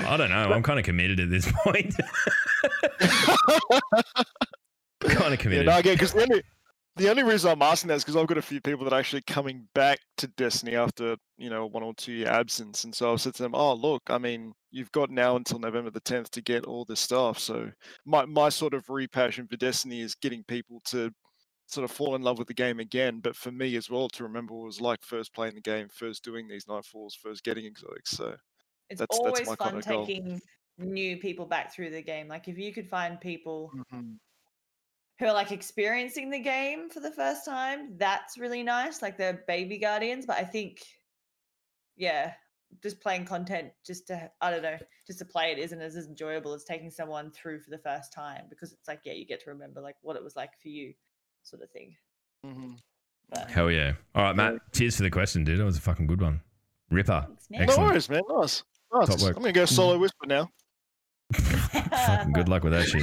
I don't know. I'm kind of committed at this point. Kind of committed. Yeah, no, again, because the only reason I'm asking that is because I've got a few people that are actually coming back to Destiny after, you know, 1 or 2 year absence. And so I've said to them, oh, look, I mean, you've got now until November the 10th to get all this stuff. So my sort of repassion for Destiny is getting people to sort of fall in love with the game again. But for me as well, to remember what it was like first playing the game, first doing these Nightfalls, first getting exotics. So that's always my fun taking goal. New people back through the game. Like if you could find people... Mm-hmm. who are like experiencing the game for the first time, that's really nice. Like they're baby guardians, but I think, yeah, just playing content just to, I don't know, just to play it isn't as enjoyable as taking someone through for the first time because it's like, yeah, you get to remember like what it was like for you sort of thing. Mm-hmm. But, hell yeah. All right, Matt, cheers for the question, dude. That was a fucking good one. Ripper. Thanks, man. No worries, man. Nice. Top work. I'm going to go solo whisper now. Fucking good luck with that shit.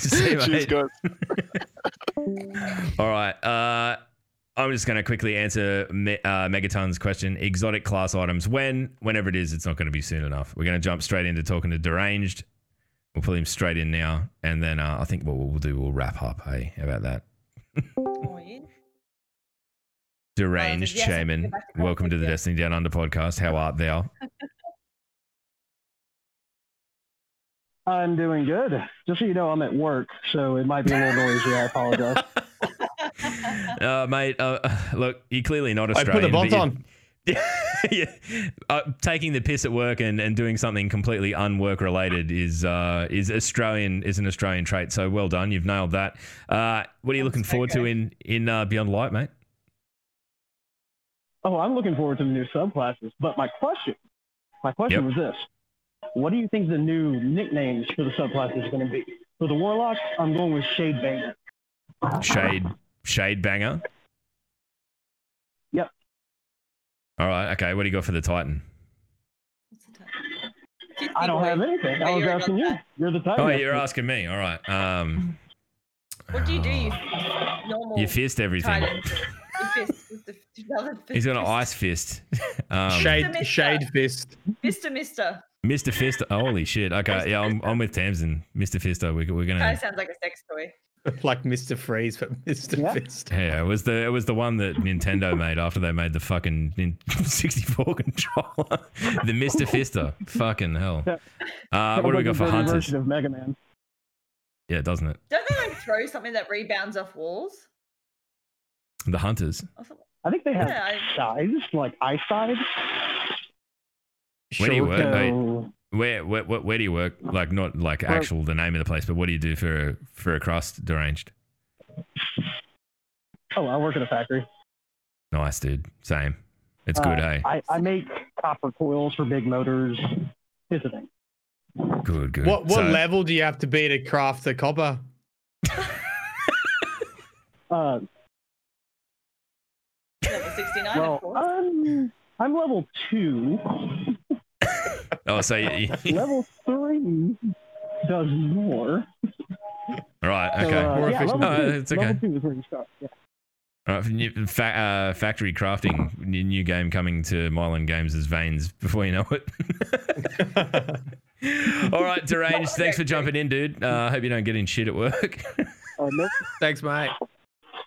See, mate. Good. All right. I'm just going to quickly answer Megaton's question. Exotic class items. Whenever it is, it's not going to be soon enough. We're going to jump straight into talking to Deranged. We'll pull him straight in now. And then I think what we'll do, we'll wrap up. Hey, how about that? Deranged Shaman. Welcome to the Destiny Down Under podcast. How art thou? I'm doing good. Just so you know, I'm at work, so it might be a little noisy. I apologize. Mate, look, you're clearly not Australian. I put the bot on. Taking the piss at work and doing something completely unwork related is an Australian trait. So well done, you've nailed that. What are you looking forward to in Beyond Light, mate? Oh, I'm looking forward to the new subclasses. But my question was this. What do you think the new nicknames for the subclasses are going to be? For the Warlock, I'm going with Shadebinger. Shadebinger? Yep. All right, okay. What do you got for the Titan? What's the Titan? I don't have anything. I was asking you. You're the Titan. Oh, you're asking me. All right. What do? You normal. You fist everything. He's got an ice fist. Shade fist. Mister. Mr. Fister, holy shit! Okay, yeah, I'm with Tamsin. Mr. Fister, we're gonna. That sounds like a sex toy. Like Mr. Freeze, but Mr. Fister. Yeah, it was the one that Nintendo made after they made the fucking 64 controller. The Mr. Fister, fucking hell. What do we got for hunters? Version of Mega Man. Yeah, doesn't it? Don't they like throw something that rebounds off walls? The hunters. I think they have sides, like eye sides. Where do you work, mate? Where do you work? Like not like actual the name of the place, but what do you do for a crust, Deranged? Oh, I work at a factory. Nice, dude. Same. It's good, hey. I make copper coils for big motors. Here's the thing. Good. What level do you have to be to craft the copper? level 69, well, of course. I'm level 2. Oh, so level 3 does more. Right, okay. So, more efficient. Level 2, it's okay. Level 2 is where you start, yeah. All right, factory crafting, new game coming to Mylon Games' veins before you know it. All right, Deranged, thanks for jumping in, dude. I hope you don't get in shit at work. No. Thanks, mate.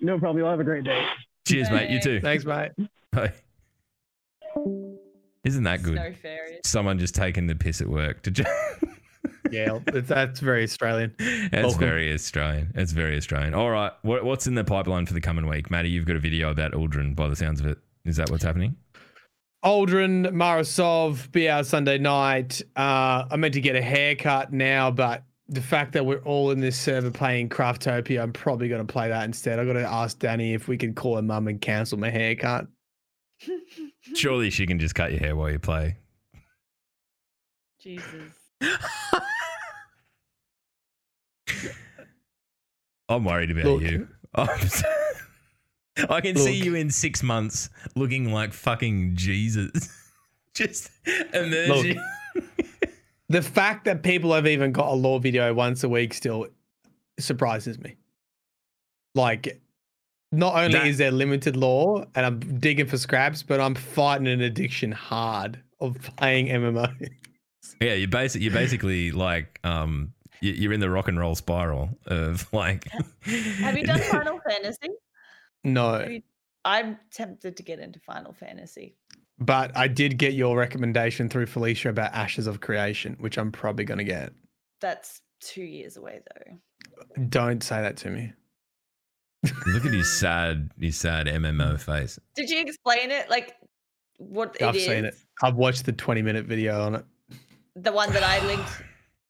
No problem. You'll have a great day. Cheers, mate. You too. Thanks, mate. Bye. Isn't that good? So fair, someone just taking the piss at work. Did you? Yeah, that's very Australian. That's very Australian. That's very Australian. All right. What's in the pipeline for the coming week? Matty, you've got a video about Uldren by the sounds of it. Is that what's happening? Uldren, Mara Sov, BR Sunday night. I meant to get a haircut now, but the fact that we're all in this server playing Craftopia, I'm probably going to play that instead. I've got to ask Danny if we can call her mum and cancel my haircut. Surely she can just cut your hair while you play. Jesus. I'm worried about you. I can see you in 6 months looking like fucking Jesus. Just emerging. The fact that people have even got a lore video once a week still surprises me. Like, not only is there limited lore and I'm digging for scraps, but I'm fighting an addiction hard of playing MMO. Yeah, you're basically like you're in the rock and roll spiral of like. Have you done Final Fantasy? No. I'm tempted to get into Final Fantasy. But I did get your recommendation through Felicia about Ashes of Creation, which I'm probably going to get. That's 2 years away, though. Don't say that to me. Look at his sad MMO face. Did you explain it? Like, what it is? I've seen it. I've watched the 20-minute video on it. The one that I linked.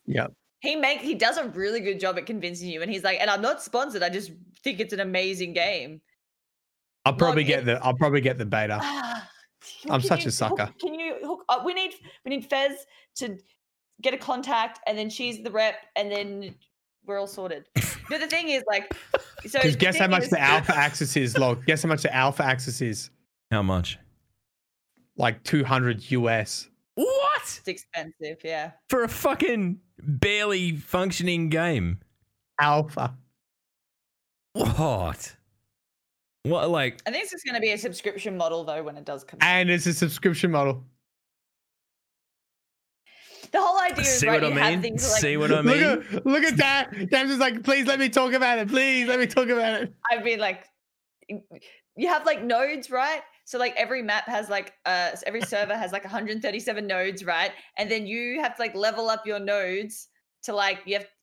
Yep. He does a really good job at convincing you, and he's like, and I'm not sponsored. I just think it's an amazing game. I'll probably get the beta. I'm such a sucker. Can you hook up? We need Fez to get a contact, and then she's the rep, and then we're all sorted. No, the thing is, like, so guess how much the alpha access is, Log. Guess how much the alpha access is. How much? Like $200 US. What? It's expensive, yeah. For a fucking barely functioning game. Alpha. What? What, like? I think it's going to be a subscription model, though, when it does come out. And it's a subscription model. The whole idea is, see, right, what you have things like, see what I mean? Look at that. Tam's just like, please let me talk about it. Please let me talk about it. I mean, like, you have, like, nodes, right? So, like, every map has, like, every server has, like, 137 nodes, right? And then you have to, like, level up your nodes to, like,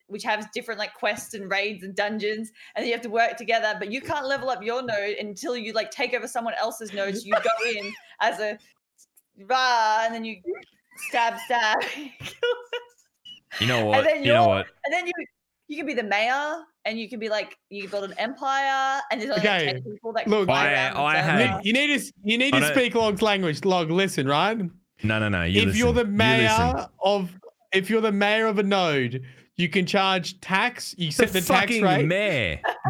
which has different, like, quests and raids and dungeons, and then you have to work together, but you can't level up your node until you, like, take over someone else's node. So you go in as a rah, and then you stab. You know what? And then you can be the mayor, and you can be like, you build an empire, and there's only like 10 people that can fly around. You need to speak Log's language. Log, listen, right? No. If you're the mayor of a node, you can charge tax. You set the tax rate.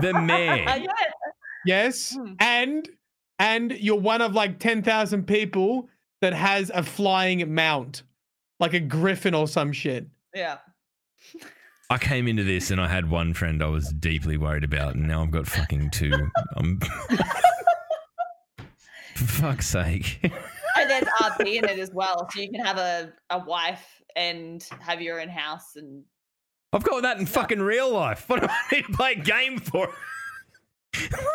The mayor. Yeah. Yes. And you're one of like 10,000 people that has a flying mount, like a griffin or some shit. Yeah. I came into this and I had one friend I was deeply worried about, and now I've got fucking two. For fuck's sake. And there's RP in it as well, so you can have a wife and have your own house. And I've got that in fucking real life. What do I need to play a game for?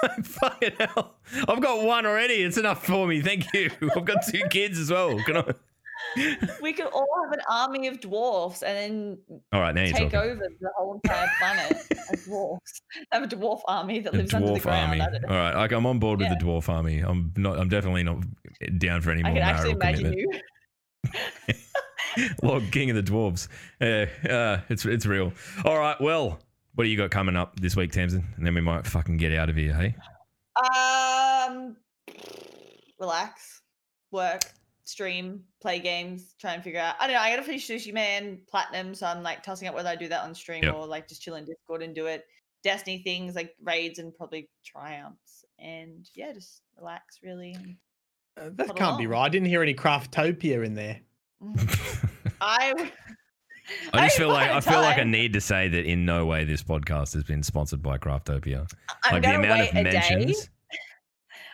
Like, fucking hell. I've got one already. It's enough for me. Thank you. I've got two kids as well. Can I? We could all have an army of dwarves and then take over the whole entire planet as dwarves. Have a dwarf army that lives under the ground. All right, like, I'm on board with the dwarf army. I'm definitely not down for any more marital commitment. You. Log, King of the Dwarves. It's real. All right, well, what do you got coming up this week, Tamsin? And then we might fucking get out of here, hey? Relax, work, stream, play games, try and figure out. I don't know. I got to finish Sushi Man Platinum, so I'm like tossing up whether I do that on stream or like just chill in Discord and do it. Destiny things like raids and probably triumphs and yeah, just relax really. That can't be right. I didn't hear any Craftopia in there. I feel like I need to say that in no way this podcast has been sponsored by Craftopia. I'm like the amount of mentions.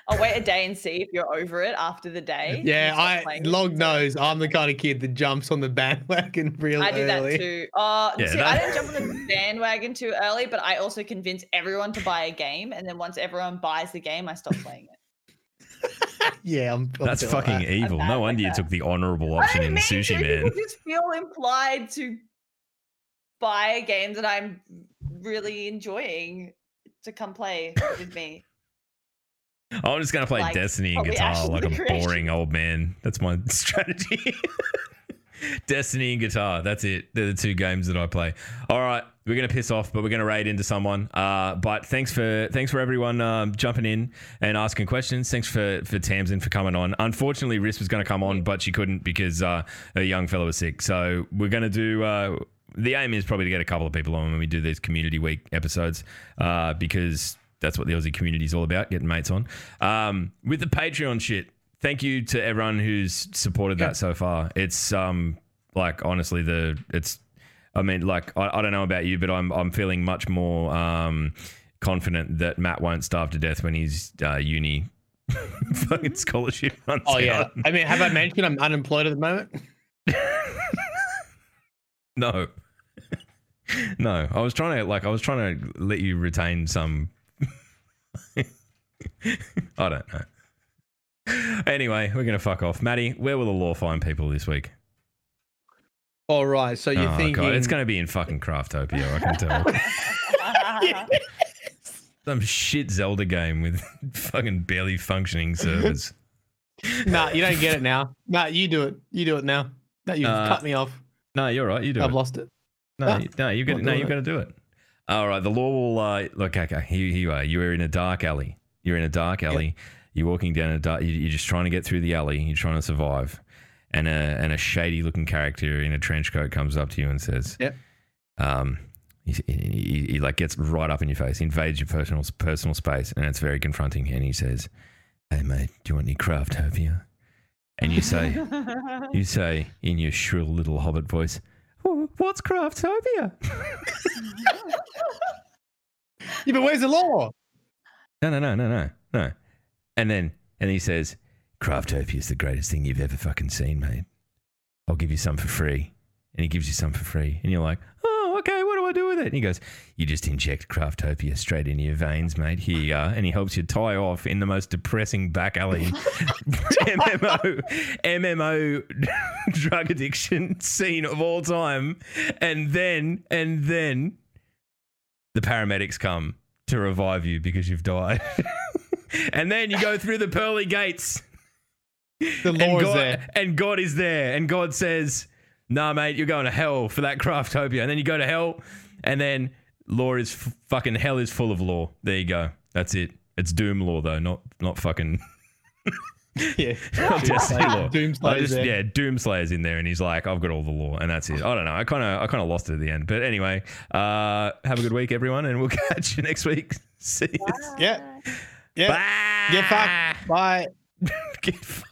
I'll wait a day and see if you're over it after the day. Yeah, Log knows I'm the kind of kid that jumps on the bandwagon really early. I do that too. I didn't jump on the bandwagon too early, but I also convince everyone to buy a game, and then once everyone buys the game, I stop playing it. Yeah, that's fucking like evil. No wonder you took the honourable option in Sushi Man. I just feel implied to buy a game that I'm really enjoying to come play with me. I'm just going to play Destiny and guitar like a boring old man. That's my strategy. Destiny and guitar. That's it. They're the two games that I play. All right. We're going to piss off, but we're going to raid into someone. But thanks for everyone jumping in and asking questions. Thanks for Tamsin for coming on. Unfortunately, Riss was going to come on, but she couldn't because her young fella was sick. So we're going to do... the aim is probably to get a couple of people on when we do these community week episodes because... That's what the Aussie community is all about, getting mates on. With the Patreon shit, thank you to everyone who's supported that so far. It's honestly I don't know about you, but I'm feeling much more confident that Matt won't starve to death when his uni fucking scholarship runs out. Oh yeah. I mean, have I mentioned I'm unemployed at the moment? No. No. I was trying to let you retain some I don't know. Anyway, we're going to fuck off. Maddie, where will the law find people this week? All right, so you're thinking... God, it's going to be in fucking Craftopia, I can tell. Yes. Some shit Zelda game with fucking barely functioning servers. Nah, you don't get it now. Nah, you do it. You do it now. No, you've cut me off. No, you're right. You do it. I've lost it. No, you've got to do it. All right, the law will... look, okay, here you are. You are in a dark alley. You're in a dark alley. Yep. You're walking down a dark... You're just trying to get through the alley. You're trying to survive. And a shady-looking character in a trench coat comes up to you and says... Yep. He gets right up in your face, invades your personal space, and it's very confronting. And he says, "Hey, mate, do you want any Craftopia?" And you say... in your shrill little hobbit voice, "What's Craftopia?" Yeah, but where's the law? No. And he says, "Craftopia is the greatest thing you've ever fucking seen, mate. I'll give you some for free." And he gives you some for free. And you're like, "Oh, okay, what do I do with it?" And he goes, "You just inject Craftopia straight into your veins, mate. Here you are." And he helps you tie off in the most depressing back alley MMO drug addiction scene of all time. And then the paramedics come to revive you because you've died. And then you go through the pearly gates. The law is there. And God is there. And God says, "Nah, mate, you're going to hell for that Craftopia." And then you go to hell. And then law is fucking hell is full of law. There you go. That's it. It's Doom law, though, not fucking... Yeah. Doomslayer's in there, and he's like, "I've got all the lore," and that's it. I don't know. I kind of lost it at the end, but anyway, have a good week, everyone, and we'll catch you next week. See you. Yeah. Bye. Get fucked. Bye. Get fucked.